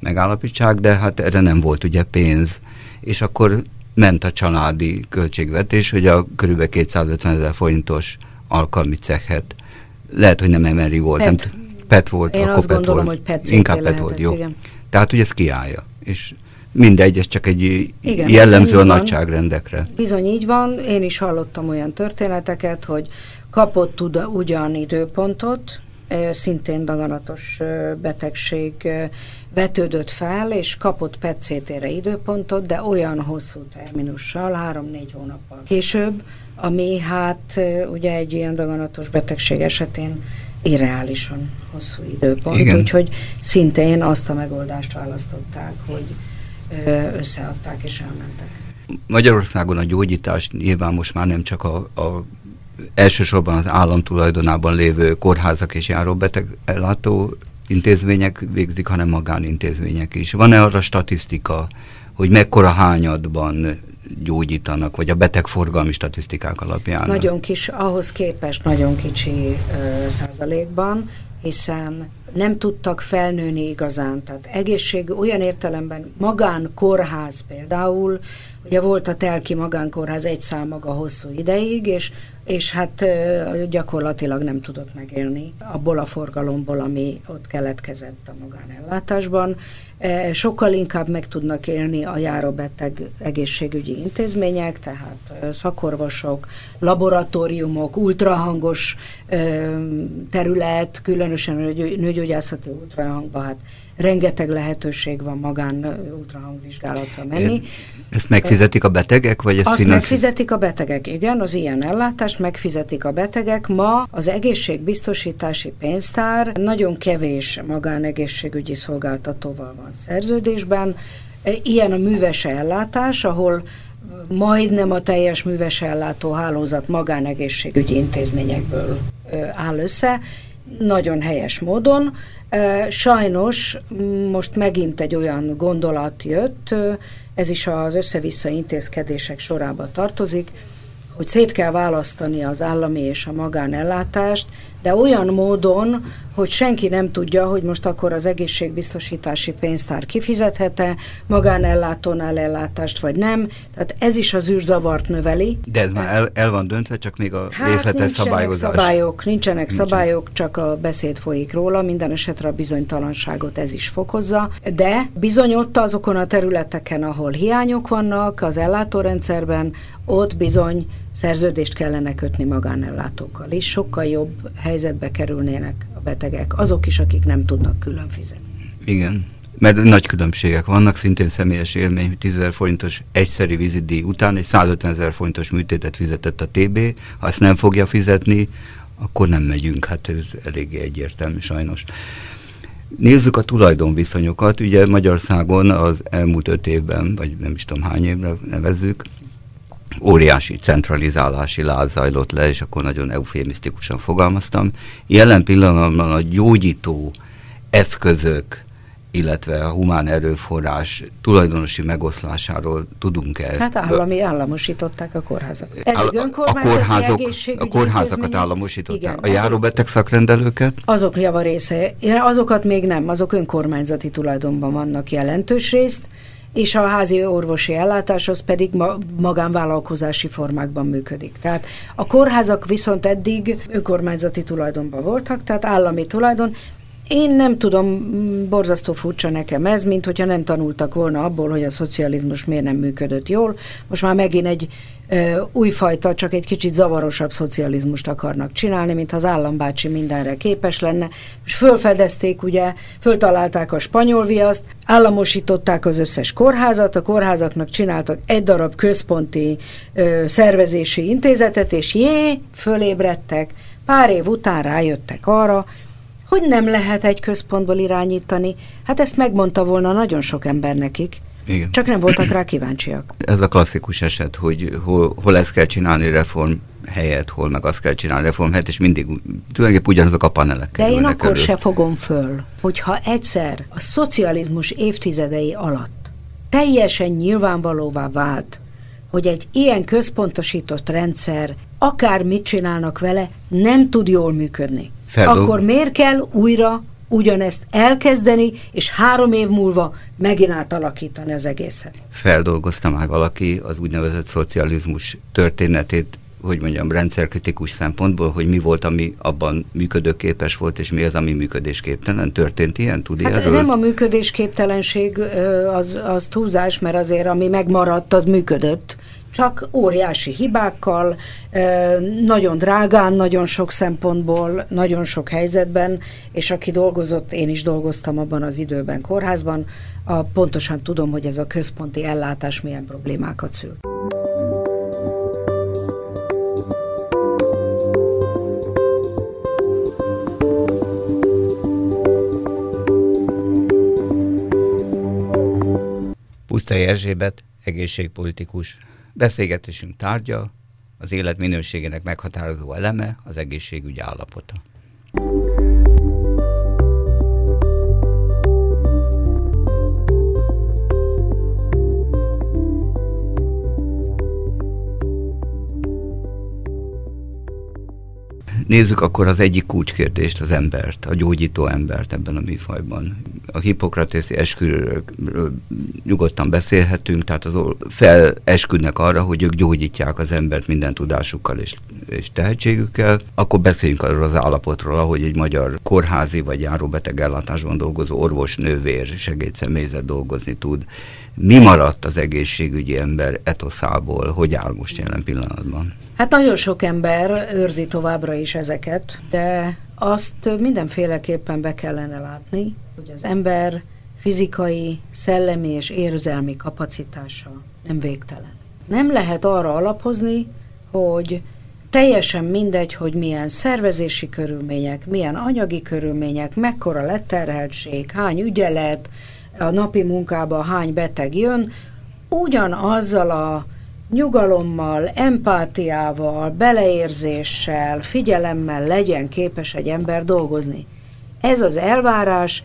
megállapítsák, de hát erre nem volt ugye pénz, és akkor ment a családi költségvetés, hogy a körülbelül kétszázötven ezer forintos alkalmi cehet. Lehet, hogy nem emeli volt, pet. nem pet volt, Én akkor azt pet gondolom, volt. Hogy pet Inkább pet lehetett, volt, jó. Igen. Tehát, hogy ez kiállja, és mindegy, ez csak egy igen, jellemző a nagyságrendekre. Bizony így van, én is hallottam olyan történeteket, hogy kapott ugyan időpontot, szintén daganatos betegség vetődött fel, és kapott pet cé té-re időpontot, de olyan hosszú terminussal, három-négy hónappal később, ami hát ugye egy ilyen daganatos betegség esetén irreálisan hosszú időpont, igen. Úgyhogy szintén azt a megoldást választották, hogy összeadták és elmentek. Magyarországon a gyógyítás nyilván most már nem csak a, a elsősorban az állam tulajdonában lévő kórházak és járóbeteg ellátó intézmények végzik, hanem magánintézmények is. Van-e arra statisztika, hogy mekkora hányadban gyógyítanak, vagy a betegforgalmi statisztikák alapján? Nagyon kis, ahhoz képest nagyon kicsi ö, százalékban, hiszen nem tudtak felnőni igazán. Tehát egészség olyan értelemben magánkórház például, ugye volt a telki magánkórház egy számaga hosszú ideig, és, és hát ö, gyakorlatilag nem tudott megélni abból a forgalomból, ami ott keletkezett a magánellátásban. Sokkal inkább meg tudnak élni a járóbeteg egészségügyi intézmények, tehát szakorvosok, laboratóriumok, ultrahangos terület, különösen nőgyógyászati ultrahangban, hát rengeteg lehetőség van magán ultrahangvizsgálatra menni. Ezt megfizetik a betegek? Vagy ezt Azt finanszív... megfizetik a betegek, igen, az ilyen ellátást megfizetik a betegek. Ma az egészségbiztosítási pénztár nagyon kevés magánegészségügyi szolgáltatóval van szerződésben. Ilyen a műves ellátás, ahol majdnem a teljes műves ellátó hálózat magánegészségügyi intézményekből áll össze, nagyon helyes módon. Sajnos most megint egy olyan gondolat jött, ez is az össze-vissza intézkedések sorába tartozik, hogy szét kell választani az állami és a magánellátást, de olyan módon, hogy senki nem tudja, hogy most akkor az egészségbiztosítási pénztár kifizethette, magánellátónál ellátást, vagy nem. Tehát ez is az űrzavart növeli. De ez már el, el van döntve, csak még a hát részletes szabályozás. Szabályok, nincsenek Nincsen. szabályok, csak a beszéd folyik róla, minden esetre a bizonytalanságot ez is fokozza. De bizony ott azokon a területeken, ahol hiányok vannak az ellátórendszerben, ott bizony szerződést kellene kötni magánellátókkal is, sokkal jobb helyzetbe kerülnének a betegek, azok is, akik nem tudnak külön fizetni. Igen, mert nagy különbségek vannak, szintén személyes élmény, hogy tízezer forintos egyszeri vizitdíj után egy százötven ezer forintos műtétet fizetett a té bé, ha ezt nem fogja fizetni, akkor nem megyünk, hát ez eléggé egyértelmű sajnos. Nézzük a tulajdonviszonyokat, ugye Magyarországon az elmúlt öt évben, vagy nem is tudom hány évre nevezzük, óriási centralizálási láz zajlott le, és akkor nagyon eufémisztikusan fogalmaztam. Jelen pillanatban a gyógyító eszközök illetve a humán erőforrás tulajdonosi megoszlásáról tudunk-e? Hát állami államosították a kórházakat. Eddig önkormányzati kórházok, egészségügyi A kórházakat államosították. Igen, a járóbeteg szakrendelőket? Azok java része. Azokat még nem, azok önkormányzati tulajdonban vannak jelentős részt, és a házi orvosi ellátás az pedig ma, magánvállalkozási formákban működik. Tehát a kórházak viszont eddig önkormányzati tulajdonban voltak, tehát állami tulajdon. Én nem tudom, borzasztó furcsa nekem ez, mint hogyha nem tanultak volna abból, hogy a szocializmus miért nem működött jól. Most már megint egy ö, újfajta, csak egy kicsit zavarosabb szocializmust akarnak csinálni, mint ha az állambácsi mindenre képes lenne. És fölfedezték, ugye, föltalálták a spanyol viaszt, államosították az összes kórházat, a kórházaknak csináltak egy darab központi ö, szervezési intézetet, és jé, fölébredtek. Pár év után rájöttek arra, hogy nem lehet egy központból irányítani. Hát ezt megmondta volna nagyon sok ember nekik. Igen. Csak nem voltak rá kíváncsiak. Ez a klasszikus eset, hogy hol, hol ezt kell csinálni reform helyett, hol meg azt kell csinálni reform helyett, és mindig tulajdonképpen ugyanazok a panelek kerülnek. De én akkor se fogom föl, hogyha egyszer a szocializmus évtizedei alatt teljesen nyilvánvalóvá vált, hogy egy ilyen központosított rendszer akár mit csinálnak vele, nem tud jól működni. Feldolg... Akkor miért kell újra ugyanezt elkezdeni, és három év múlva megint átalakítani az egészet? Feldolgozta már valaki az úgynevezett szocializmus történetét, hogy mondjam, rendszerkritikus szempontból, hogy mi volt, ami abban működőképes volt, és mi az, ami működésképtelen? Történt ilyen? Tudja hát erről? Nem a működésképtelenség az, az túlzás, mert azért, ami megmaradt, az működött. Csak óriási hibákkal, nagyon drágán, nagyon sok szempontból, nagyon sok helyzetben, és aki dolgozott, én is dolgoztam abban az időben kórházban, a, pontosan tudom, hogy ez a központi ellátás milyen problémákat szül. Pusztai Erzsébet, egészségpolitikus. Beszélgetésünk tárgya, az élet minőségének meghatározó eleme, az egészségügy állapota. Nézzük akkor az egyik kulcskérdést, az embert, a gyógyító embert ebben a műfajban. A hippokratészi esküről nyugodtan beszélhetünk, tehát az felesküdnek arra, hogy ők gyógyítják az embert minden tudásukkal és, és tehetségükkel. Akkor beszéljünk arról az állapotról, ahogy egy magyar kórházi vagy járóbeteg ellátásban dolgozó orvos, nővér, segédszemélyzet dolgozni tud. Mi maradt az egészségügyi ember etoszából? Hogy áll most jelen pillanatban? Hát nagyon sok ember őrzi továbbra is ezeket, de azt mindenféleképpen be kellene látni, hogy az ember fizikai, szellemi és érzelmi kapacitása nem végtelen. Nem lehet arra alapozni, hogy teljesen mindegy, hogy milyen szervezési körülmények, milyen anyagi körülmények, mekkora leterheltség, hány ügyelet, a napi munkába hány beteg jön, ugyanazzal a nyugalommal, empátiával, beleérzéssel, figyelemmel legyen képes egy ember dolgozni. Ez az elvárás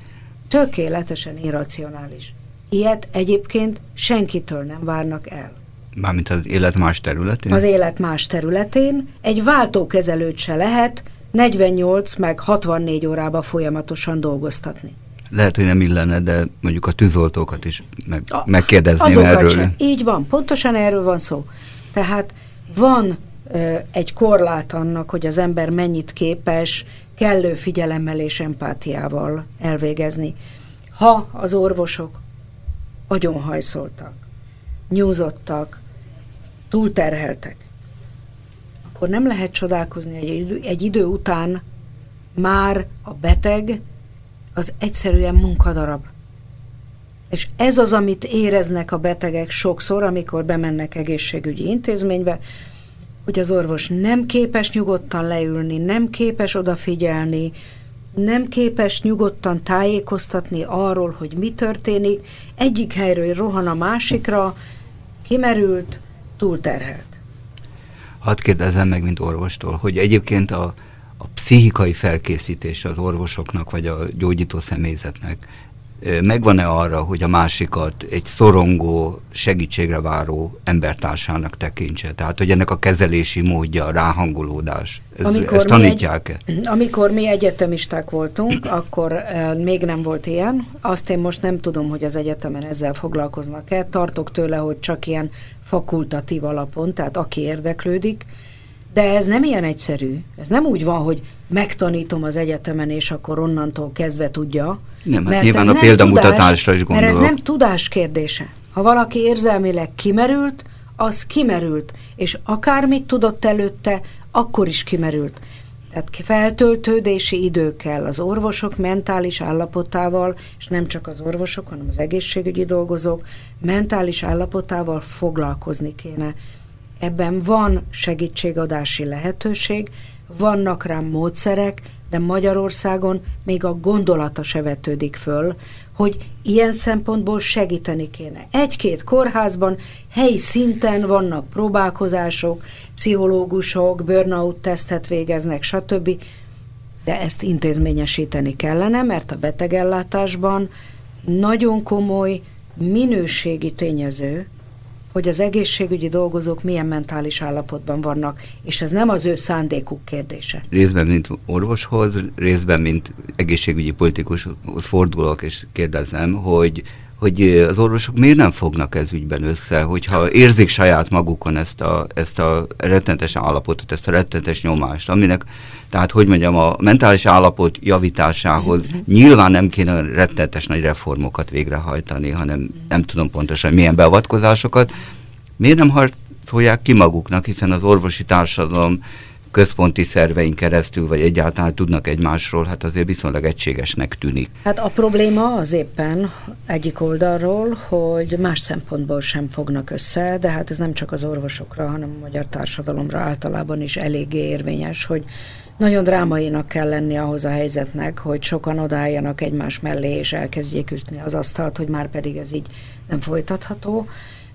tökéletesen irracionális. Ilyet egyébként senkitől nem várnak el. Mármint az élet más területén? Az élet más területén. Egy váltókezelőt se lehet negyvennyolc meg hatvannégy órába folyamatosan dolgoztatni. Lehet, hogy nem illene, de mondjuk a tűzoltókat is meg, a, megkérdezném erről. Sem. Így van, pontosan erről van szó. Tehát van ö, egy korlát annak, hogy az ember mennyit képes kellő figyelemmel és empátiával elvégezni. Ha az orvosok agyonhajszoltak, nyúzottak, túlterheltek, akkor nem lehet csodálkozni, hogy egy idő, egy idő után már a beteg az egyszerűen munkadarab. És ez az, amit éreznek a betegek sokszor, amikor bemennek egészségügyi intézménybe, hogy az orvos nem képes nyugodtan leülni, nem képes odafigyelni, nem képes nyugodtan tájékoztatni arról, hogy mi történik. Egyik helyről rohan a másikra, kimerült, túlterhelt. Hadd kérdezzem meg, mint orvostól, hogy egyébként a a pszichikai felkészítés az orvosoknak, vagy a gyógyító személyzetnek megvan-e arra, hogy a másikat egy szorongó, segítségre váró embertársának tekintse? Tehát, hogy ennek a kezelési módja, a ráhangolódás, ez, amikor ezt tanítják-e? Mi egy, amikor mi egyetemisták voltunk, akkor e, még nem volt ilyen. Azt én most nem tudom, hogy az egyetemen ezzel foglalkoznak-e. Tartok tőle, hogy csak ilyen fakultatív alapon, tehát aki érdeklődik. De ez nem ilyen egyszerű. Ez nem úgy van, hogy megtanítom az egyetemen, és akkor onnantól kezdve tudja. Nem, hát nyilván a példamutatásra is gondolok. Mert ez nem tudás kérdése. Ha valaki érzelmileg kimerült, az kimerült, és akármit tudott előtte, akkor is kimerült. Tehát feltöltődési idő kell az orvosok mentális állapotával, és nem csak az orvosok, hanem az egészségügyi dolgozók mentális állapotával foglalkozni kéne. Ebben van segítségadási lehetőség, vannak rá módszerek, de Magyarországon még a gondolata se vetődik föl, hogy ilyen szempontból segíteni kéne. Egy-két kórházban helyi szinten vannak próbálkozások, pszichológusok, burnout-tesztet végeznek, stb. De ezt intézményesíteni kellene, mert a betegellátásban nagyon komoly minőségi tényező, hogy az egészségügyi dolgozók milyen mentális állapotban vannak, és ez nem az ő szándékuk kérdése. Részben, mint orvoshoz, részben, mint egészségügyi politikushoz fordulok, és kérdezem, hogy, hogy az orvosok miért nem fognak ez ügyben össze, hogyha érzik saját magukon ezt a, ezt a rettenetes állapotot, ezt a rettenetes nyomást, aminek, tehát hogy mondjam, a mentális állapot javításához mm-hmm. nyilván nem kéne rettenetes nagy reformokat végrehajtani, hanem nem tudom pontosan milyen beavatkozásokat. Miért nem harcolják ki maguknak, hiszen az orvosi társadalom központi szervein keresztül, vagy egyáltalán tudnak egymásról, hát azért viszonylag egységesnek tűnik. Hát a probléma az éppen egyik oldalról, hogy más szempontból sem fognak össze, de hát ez nem csak az orvosokra, hanem a magyar társadalomra általában is eléggé érvényes, hogy nagyon drámainak kell lenni ahhoz a helyzetnek, hogy sokan odaálljanak egymás mellé, és elkezdjék ütni az asztalt, hogy már pedig ez így nem folytatható.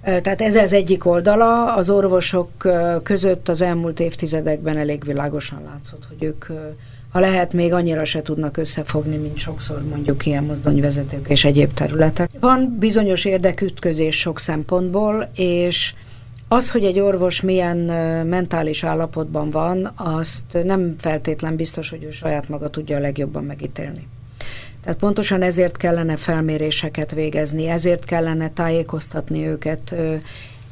Tehát ez az egyik oldala, az orvosok között az elmúlt évtizedekben elég világosan látszott, hogy ők, ha lehet, még annyira se tudnak összefogni, mint sokszor mondjuk ilyen mozdonyvezetők és egyéb területek. Van bizonyos érdekütközés sok szempontból, és az, hogy egy orvos milyen mentális állapotban van, azt nem feltétlen biztos, hogy ő saját maga tudja a legjobban megítélni. Tehát pontosan ezért kellene felméréseket végezni, ezért kellene tájékoztatni őket.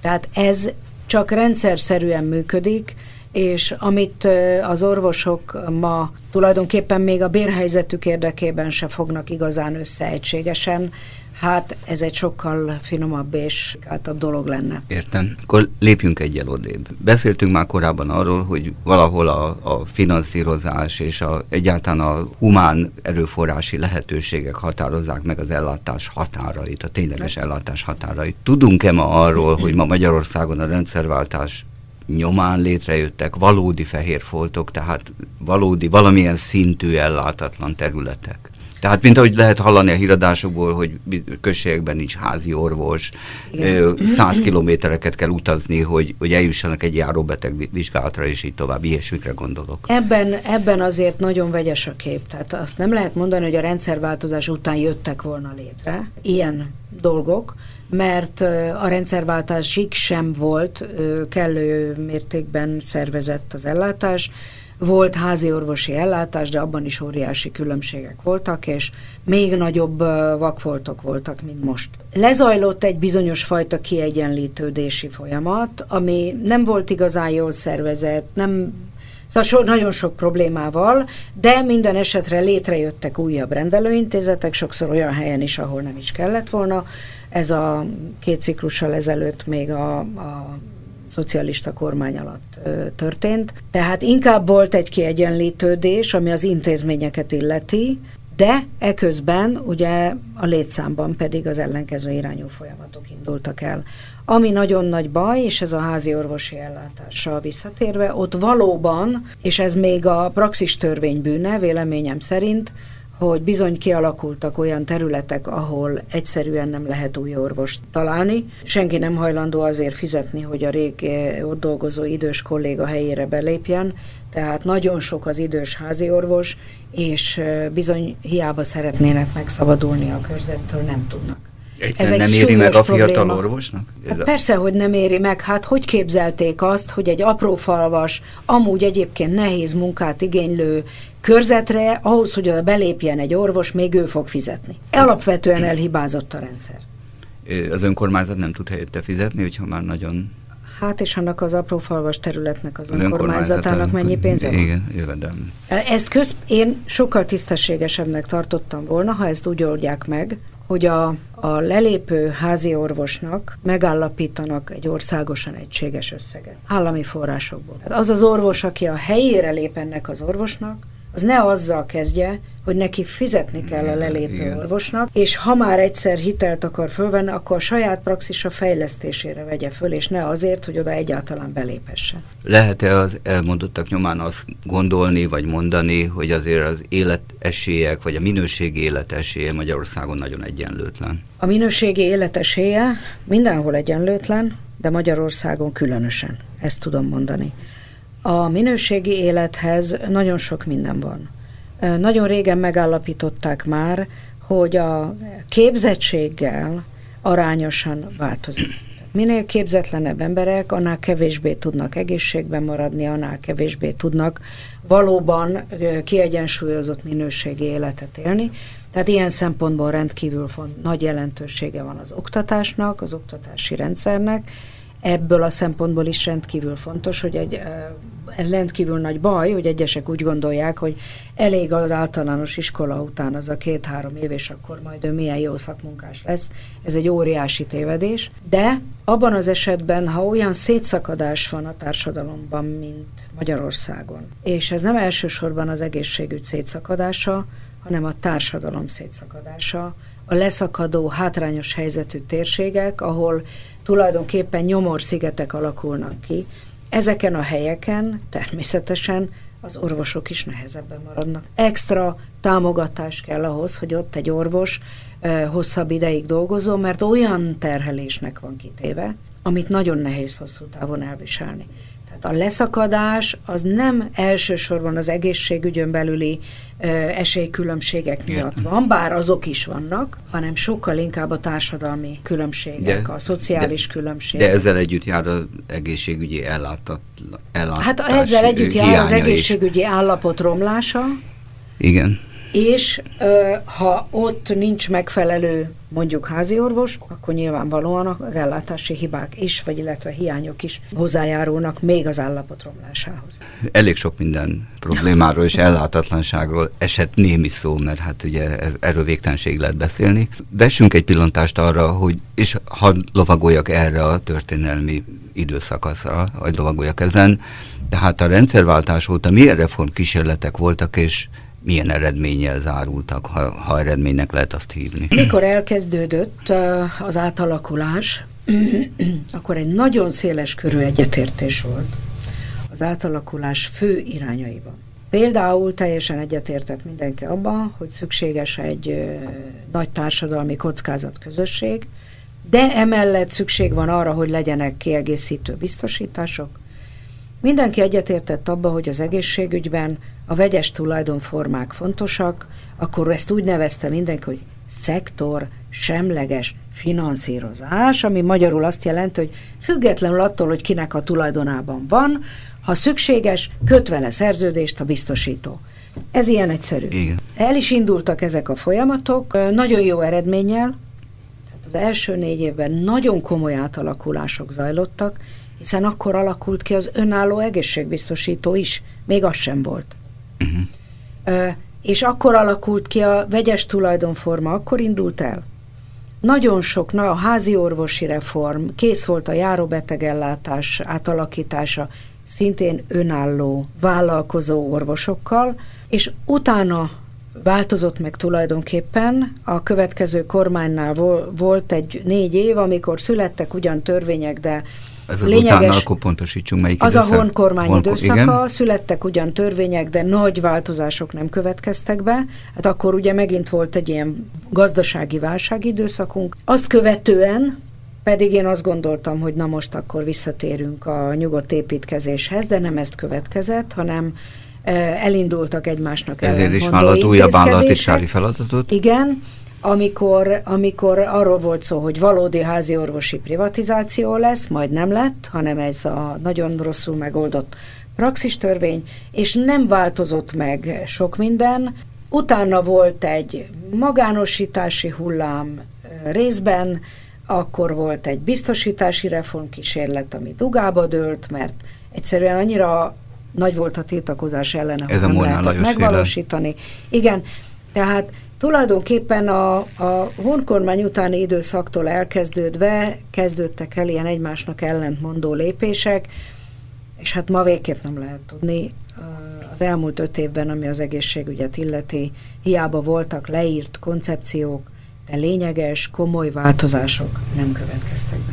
Tehát ez csak rendszerszerűen működik, és amit az orvosok ma tulajdonképpen még a bérhelyzetük érdekében se fognak igazán össze egységesen, hát ez egy sokkal finomabb és áltabb dolog lenne. Értem. Akkor lépjünk egyel odébb. Beszéltünk már korábban arról, hogy valahol a, a finanszírozás és a, egyáltalán a humán erőforrási lehetőségek határozzák meg az ellátás határait, a tényleges ellátás határait. Tudunk-e ma arról, hogy ma Magyarországon a rendszerváltás nyomán létrejöttek valódi fehér foltok, tehát valódi, valamilyen szintű ellátatlan területek? Tehát, mint ahogy lehet hallani a híradásokból, hogy községekben nincs házi orvos, száz kilométereket kell utazni, hogy, hogy eljussanak egy járóbeteg vizsgálatra, és így tovább, ilyesmikre gondolok. Ebben, ebben azért nagyon vegyes a kép. Tehát azt nem lehet mondani, hogy a rendszerváltozás után jöttek volna létre ilyen dolgok, mert a rendszerváltásig sem volt kellő mértékben szervezett az ellátás. Volt házi orvosi ellátás, de abban is óriási különbségek voltak, és még nagyobb vakfoltok voltak, mint most. Lezajlott egy bizonyos fajta kiegyenlítődési folyamat, ami nem volt igazán jól szervezett, nem, szóval so, nagyon sok problémával, de minden esetre létrejöttek újabb rendelőintézetek, sokszor olyan helyen is, ahol nem is kellett volna. Ez a két ciklussal ezelőtt még a, a szocialista kormány alatt ö, történt. Tehát inkább volt egy kiegyenlítődés, ami az intézményeket illeti, de eközben ugye a létszámban pedig az ellenkező irányú folyamatok indultak el. Ami nagyon nagy baj, és ez a házi orvosi ellátással visszatérve, ott valóban, és ez még a praxis törvény bűne véleményem szerint, hogy bizony kialakultak olyan területek, ahol egyszerűen nem lehet új orvost találni. Senki nem hajlandó azért fizetni, hogy a rég ott dolgozó idős kolléga helyére belépjen, Tehát nagyon sok az idős háziorvos, és bizony hiába szeretnének megszabadulni a körzettől, nem tudnak. Egyszerűen ez nem éri meg a fiatal probléma. Orvosnak? Ez a... Persze, hogy nem éri meg. Hát hogy képzelték azt, hogy egy aprófalvas, amúgy egyébként nehéz munkát igénylő körzetre, ahhoz, hogy oda belépjen egy orvos, még ő fog fizetni. Alapvetően elhibázott a rendszer. Az önkormányzat nem tud helyette fizetni, hogyha már nagyon... Hát és annak az aprófalvas területnek, az, az önkormányzatának mennyi pénze van? Igen, jövedelem. Ezt köz, én sokkal tisztességesebbnek tartottam volna, ha ezt úgy oldják meg, hogy a, a lelépő háziorvosnak megállapítanak egy országosan egységes összeget. Állami forrásokból. Hát az az orvos, aki a helyére lép ennek az orvosnak, az ne azzal kezdje, hogy neki fizetni kell a lelépő orvosnak, és ha már egyszer hitelt akar fölvenni, akkor a saját praxisa fejlesztésére vegye föl, és ne azért, hogy oda egyáltalán beléphessen. Lehet-e az elmondottak nyomán azt gondolni, vagy mondani, hogy azért az életesélyek, vagy a minőségi életesélye Magyarországon nagyon egyenlőtlen? A minőségi életesélye mindenhol egyenlőtlen, de Magyarországon különösen. Ezt tudom mondani. A minőségi élethez nagyon sok minden van. Nagyon régen megállapították már, hogy a képzettséggel arányosan változik. Minél képzetlenebb emberek, annál kevésbé tudnak egészségben maradni, annál kevésbé tudnak valóban kiegyensúlyozott minőségi életet élni. Tehát ilyen szempontból rendkívül nagy jelentősége van az oktatásnak, az oktatási rendszernek. Ebből a szempontból is rendkívül fontos, hogy egy rendkívül nagy baj, hogy egyesek úgy gondolják, hogy elég az általános iskola után az a két-három év, és akkor majd ő milyen jó szakmunkás lesz. Ez egy óriási tévedés. De abban az esetben, ha olyan szétszakadás van a társadalomban, mint Magyarországon, és ez nem elsősorban az egészségügy szétszakadása, hanem a társadalom szétszakadása, a leszakadó, hátrányos helyzetű térségek, ahol tulajdonképpen nyomorszigetek alakulnak ki. Ezeken a helyeken természetesen az orvosok is nehezebben maradnak. Extra támogatás kell ahhoz, hogy ott egy orvos eh, hosszabb ideig dolgozó, mert olyan terhelésnek van kitéve, amit nagyon nehéz hosszú távon elviselni. Tehát a leszakadás az nem elsősorban az egészségügyön belüli eh, esélykülönbségek miatt van, bár azok is vannak, hanem sokkal inkább a társadalmi különbségek, de, a szociális de, különbségek. De ezzel együtt jár az egészségügyi ellátat, ellátás Hát ezzel együtt jár az egészségügyi is. Állapot romlása. Igen. És ö, ha ott nincs megfelelő mondjuk háziorvos, akkor nyilvánvalóan az ellátási hibák is, vagy illetve hiányok is hozzájárulnak még az állapot romlásához. Elég sok minden problémáról és ellátatlanságról esett némi szó, mert hát ugye erről végtelenség lehet beszélni. Vessünk egy pillantást arra, hogy és hadd lovagoljak erre a történelmi időszakaszra, hadd lovagoljak ezen, de hát a rendszerváltás óta milyen reformkísérletek voltak, és milyen eredménnyel zárultak, ha, ha eredménynek lehet azt hívni? Mikor elkezdődött az átalakulás, akkor egy nagyon széles körű egyetértés volt az átalakulás fő irányaiban. Például teljesen egyetértett mindenki abban, hogy szükséges egy nagy társadalmi kockázatközösség, de emellett szükség van arra, hogy legyenek kiegészítő biztosítások. Mindenki egyetértett abban, hogy az egészségügyben a vegyes tulajdonformák fontosak, akkor ezt úgy nevezte mindenki, hogy szektor semleges finanszírozás, ami magyarul azt jelenti, hogy függetlenül attól, hogy kinek a tulajdonában van, ha szükséges, köt vele szerződést a biztosító. Ez ilyen egyszerű. Igen. El is indultak ezek a folyamatok, nagyon jó eredménnyel. Az első négy évben nagyon komoly átalakulások zajlottak, hiszen akkor alakult ki az önálló egészségbiztosító is, még az sem volt. Uh-huh. Uh, és akkor alakult ki a vegyes tulajdonforma, akkor indult el. Nagyon sok, na, a házi orvosi reform, kész volt a járóbetegellátás átalakítása, szintén önálló vállalkozó orvosokkal, és utána változott meg tulajdonképpen. A következő kormánynál vol, volt egy négy év, amikor születtek ugyan törvények, de ez az lényeges, utána, akkor pontosítsunk, melyik az időszak? A Horn-kormány Horn, időszaka, igen. Születtek ugyan törvények, de nagy változások nem következtek be. Hát akkor ugye megint volt egy ilyen gazdasági válságidőszakunk. Azt követően Pedig én azt gondoltam, hogy na most akkor visszatérünk a nyugodt építkezéshez, de nem ezt következett, hanem elindultak egymásnak ellentmondó intézkedések. Ezért is vállalt újabb állatírsági feladatot? Igen, amikor, amikor arról volt szó, hogy valódi házi orvosi privatizáció lesz, majd nem lett, hanem ez a nagyon rosszul megoldott praxistörvény, és nem változott meg sok minden. Utána volt egy magánosítási hullám részben, akkor volt egy biztosítási reformkísérlet, ami dugába dőlt, mert egyszerűen annyira nagy volt a tiltakozás ellene, hogy nem lehetett megvalósítani. Igen, tehát tulajdonképpen a, a Horn-kormány utáni időszaktól elkezdődve kezdődtek el ilyen egymásnak ellentmondó lépések, és hát ma végképp nem lehet tudni. Az elmúlt öt évben, ami az egészségügyet illeti, hiába voltak leírt koncepciók, de lényeges, komoly változások nem következtek be.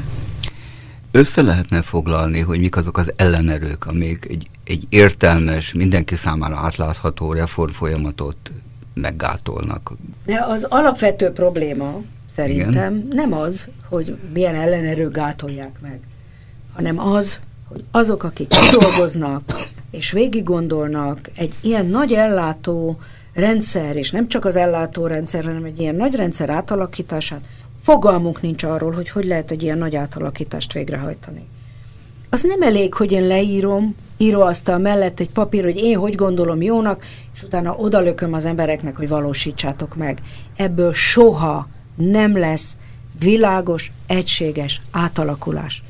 Össze lehetne foglalni, hogy mik azok az ellenerők, amik egy, egy értelmes, mindenki számára átlátható reform folyamatot meggátolnak? De az alapvető probléma szerintem igen, nem az, hogy milyen ellenerők gátolják meg, hanem az, hogy azok, akik dolgoznak és végig gondolnak egy ilyen nagy ellátó rendszer, és nem csak az ellátórendszer, hanem egy ilyen nagy rendszer átalakítását, fogalmunk nincs arról, hogy hogy lehet egy ilyen nagy átalakítást végrehajtani. Az nem elég, hogy én leírom, íróasztal mellett egy papír, hogy én hogy gondolom jónak, és utána odalököm az embereknek, hogy valósítsátok meg. Ebből soha nem lesz világos, egységes átalakulás.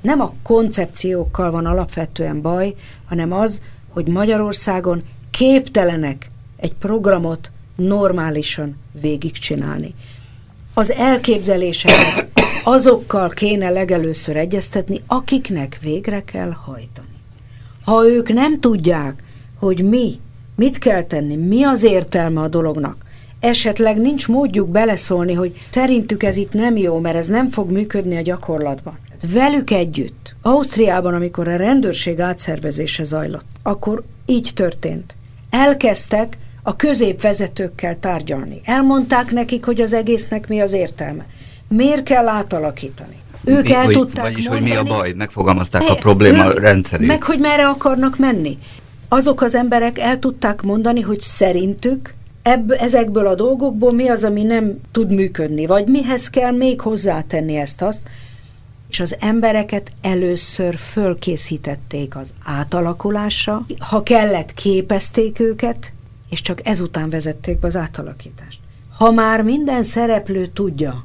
Nem a koncepciókkal van alapvetően baj, hanem az, hogy Magyarországon képtelenek egy programot normálisan végigcsinálni. Az elképzeléseket azokkal kéne legelőször egyeztetni, akiknek végre kell hajtani. Ha ők nem tudják, hogy mi, mit kell tenni, mi az értelme a dolognak, esetleg nincs módjuk beleszólni, hogy szerintük ez itt nem jó, mert ez nem fog működni a gyakorlatban. Velük együtt, Ausztriában, amikor a rendőrség átszervezése zajlott, akkor így történt. Elkezdtek a középvezetőkkel tárgyalni. Elmondták nekik, hogy az egésznek mi az értelme. Miért kell átalakítani? Ők mi, el hogy, tudták vagyis, mondani. Vagyis, hogy mi a baj? Megfogalmazták a probléma ők, rendszerét. Meg, hogy merre akarnak menni. Azok az emberek el tudták mondani, hogy szerintük ebb, ezekből a dolgokból mi az, ami nem tud működni, vagy mihez kell még hozzátenni ezt-azt, és az embereket először fölkészítették az átalakulásra, ha kellett, képezték őket, és csak ezután vezették be az átalakítást. Ha már minden szereplő tudja,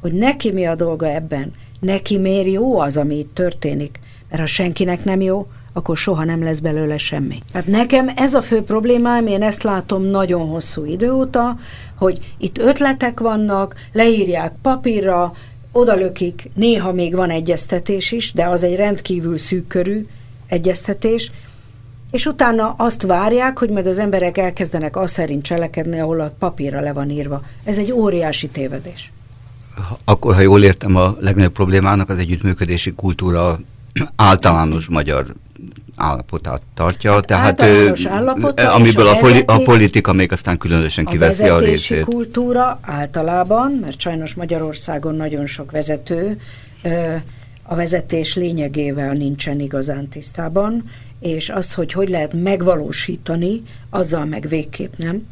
hogy neki mi a dolga ebben, neki miért jó az, ami itt történik, mert ha senkinek nem jó, akkor soha nem lesz belőle semmi. Hát nekem ez a fő problémám, én ezt látom nagyon hosszú idő óta, hogy itt ötletek vannak, leírják papírra, odalökik, néha még van egyeztetés is, de az egy rendkívül szűkkörű egyeztetés, és utána azt várják, hogy majd az emberek elkezdenek azt szerint cselekedni, ahol a papírra le van írva. Ez egy óriási tévedés. Akkor, ha jól értem, a legnagyobb problémának az együttműködési kultúra általános magyar állapotát tartja, hát tehát általános ő, állapot, amiből a, vezetés, a politika még aztán különösen kiveszi a, a részét. A kultúra általában, mert sajnos Magyarországon nagyon sok vezető a vezetés lényegével nincsen igazán tisztában, és az, hogy hogy lehet megvalósítani, azzal meg végképp nem.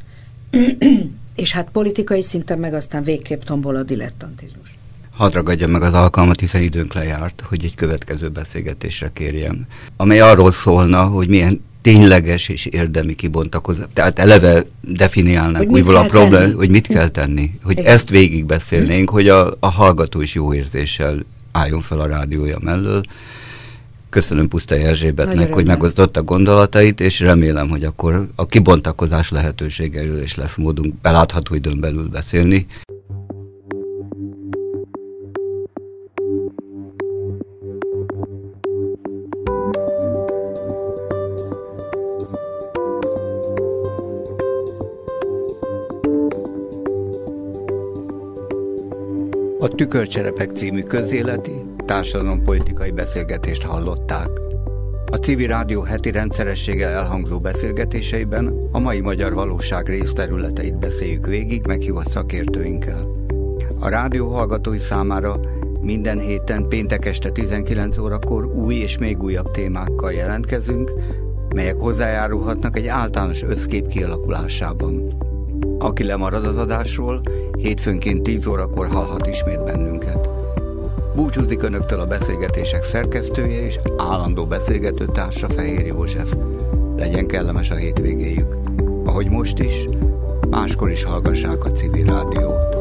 És hát politikai szinten meg aztán végképp tombol a dilettantizmus. Hadd ragadjam meg az alkalmat, hiszen időnk lejárt, hogy egy következő beszélgetésre kérjem, amely arról szólna, hogy milyen tényleges és érdemi kibontakozás. Tehát eleve definiálnánk újból a problémát, hogy mit kell tenni. Hogy igen, ezt végigbeszélnénk, hogy a, a hallgató is jó érzéssel álljon fel a rádiója mellől. Köszönöm Pusztai Erzsébetnek, hogy megosztotta gondolatait, és remélem, hogy akkor a kibontakozás lehetőségeiről is lesz módunk belátható időn belül beszélni. A Tükörcserepek című közéleti, társadalompolitikai beszélgetést hallották. A Civil Rádió heti rendszerességgel elhangzó beszélgetéseiben a mai magyar valóság részterületeit beszéljük végig meghívott szakértőinkkel. A rádió hallgatói számára Minden héten péntek este tizenkilenc órakor új és még újabb témákkal jelentkezünk, melyek hozzájárulhatnak egy általános összkép kialakulásában. Aki lemarad az adásról, hétfőnként tíz órakor hallhat ismét bennünket. Búcsúzik önöktől a beszélgetések szerkesztője és állandó beszélgető társa Fehér József. Legyen kellemes a hétvégéjük. Ahogy most is, máskor is hallgassák a Civil Rádiót.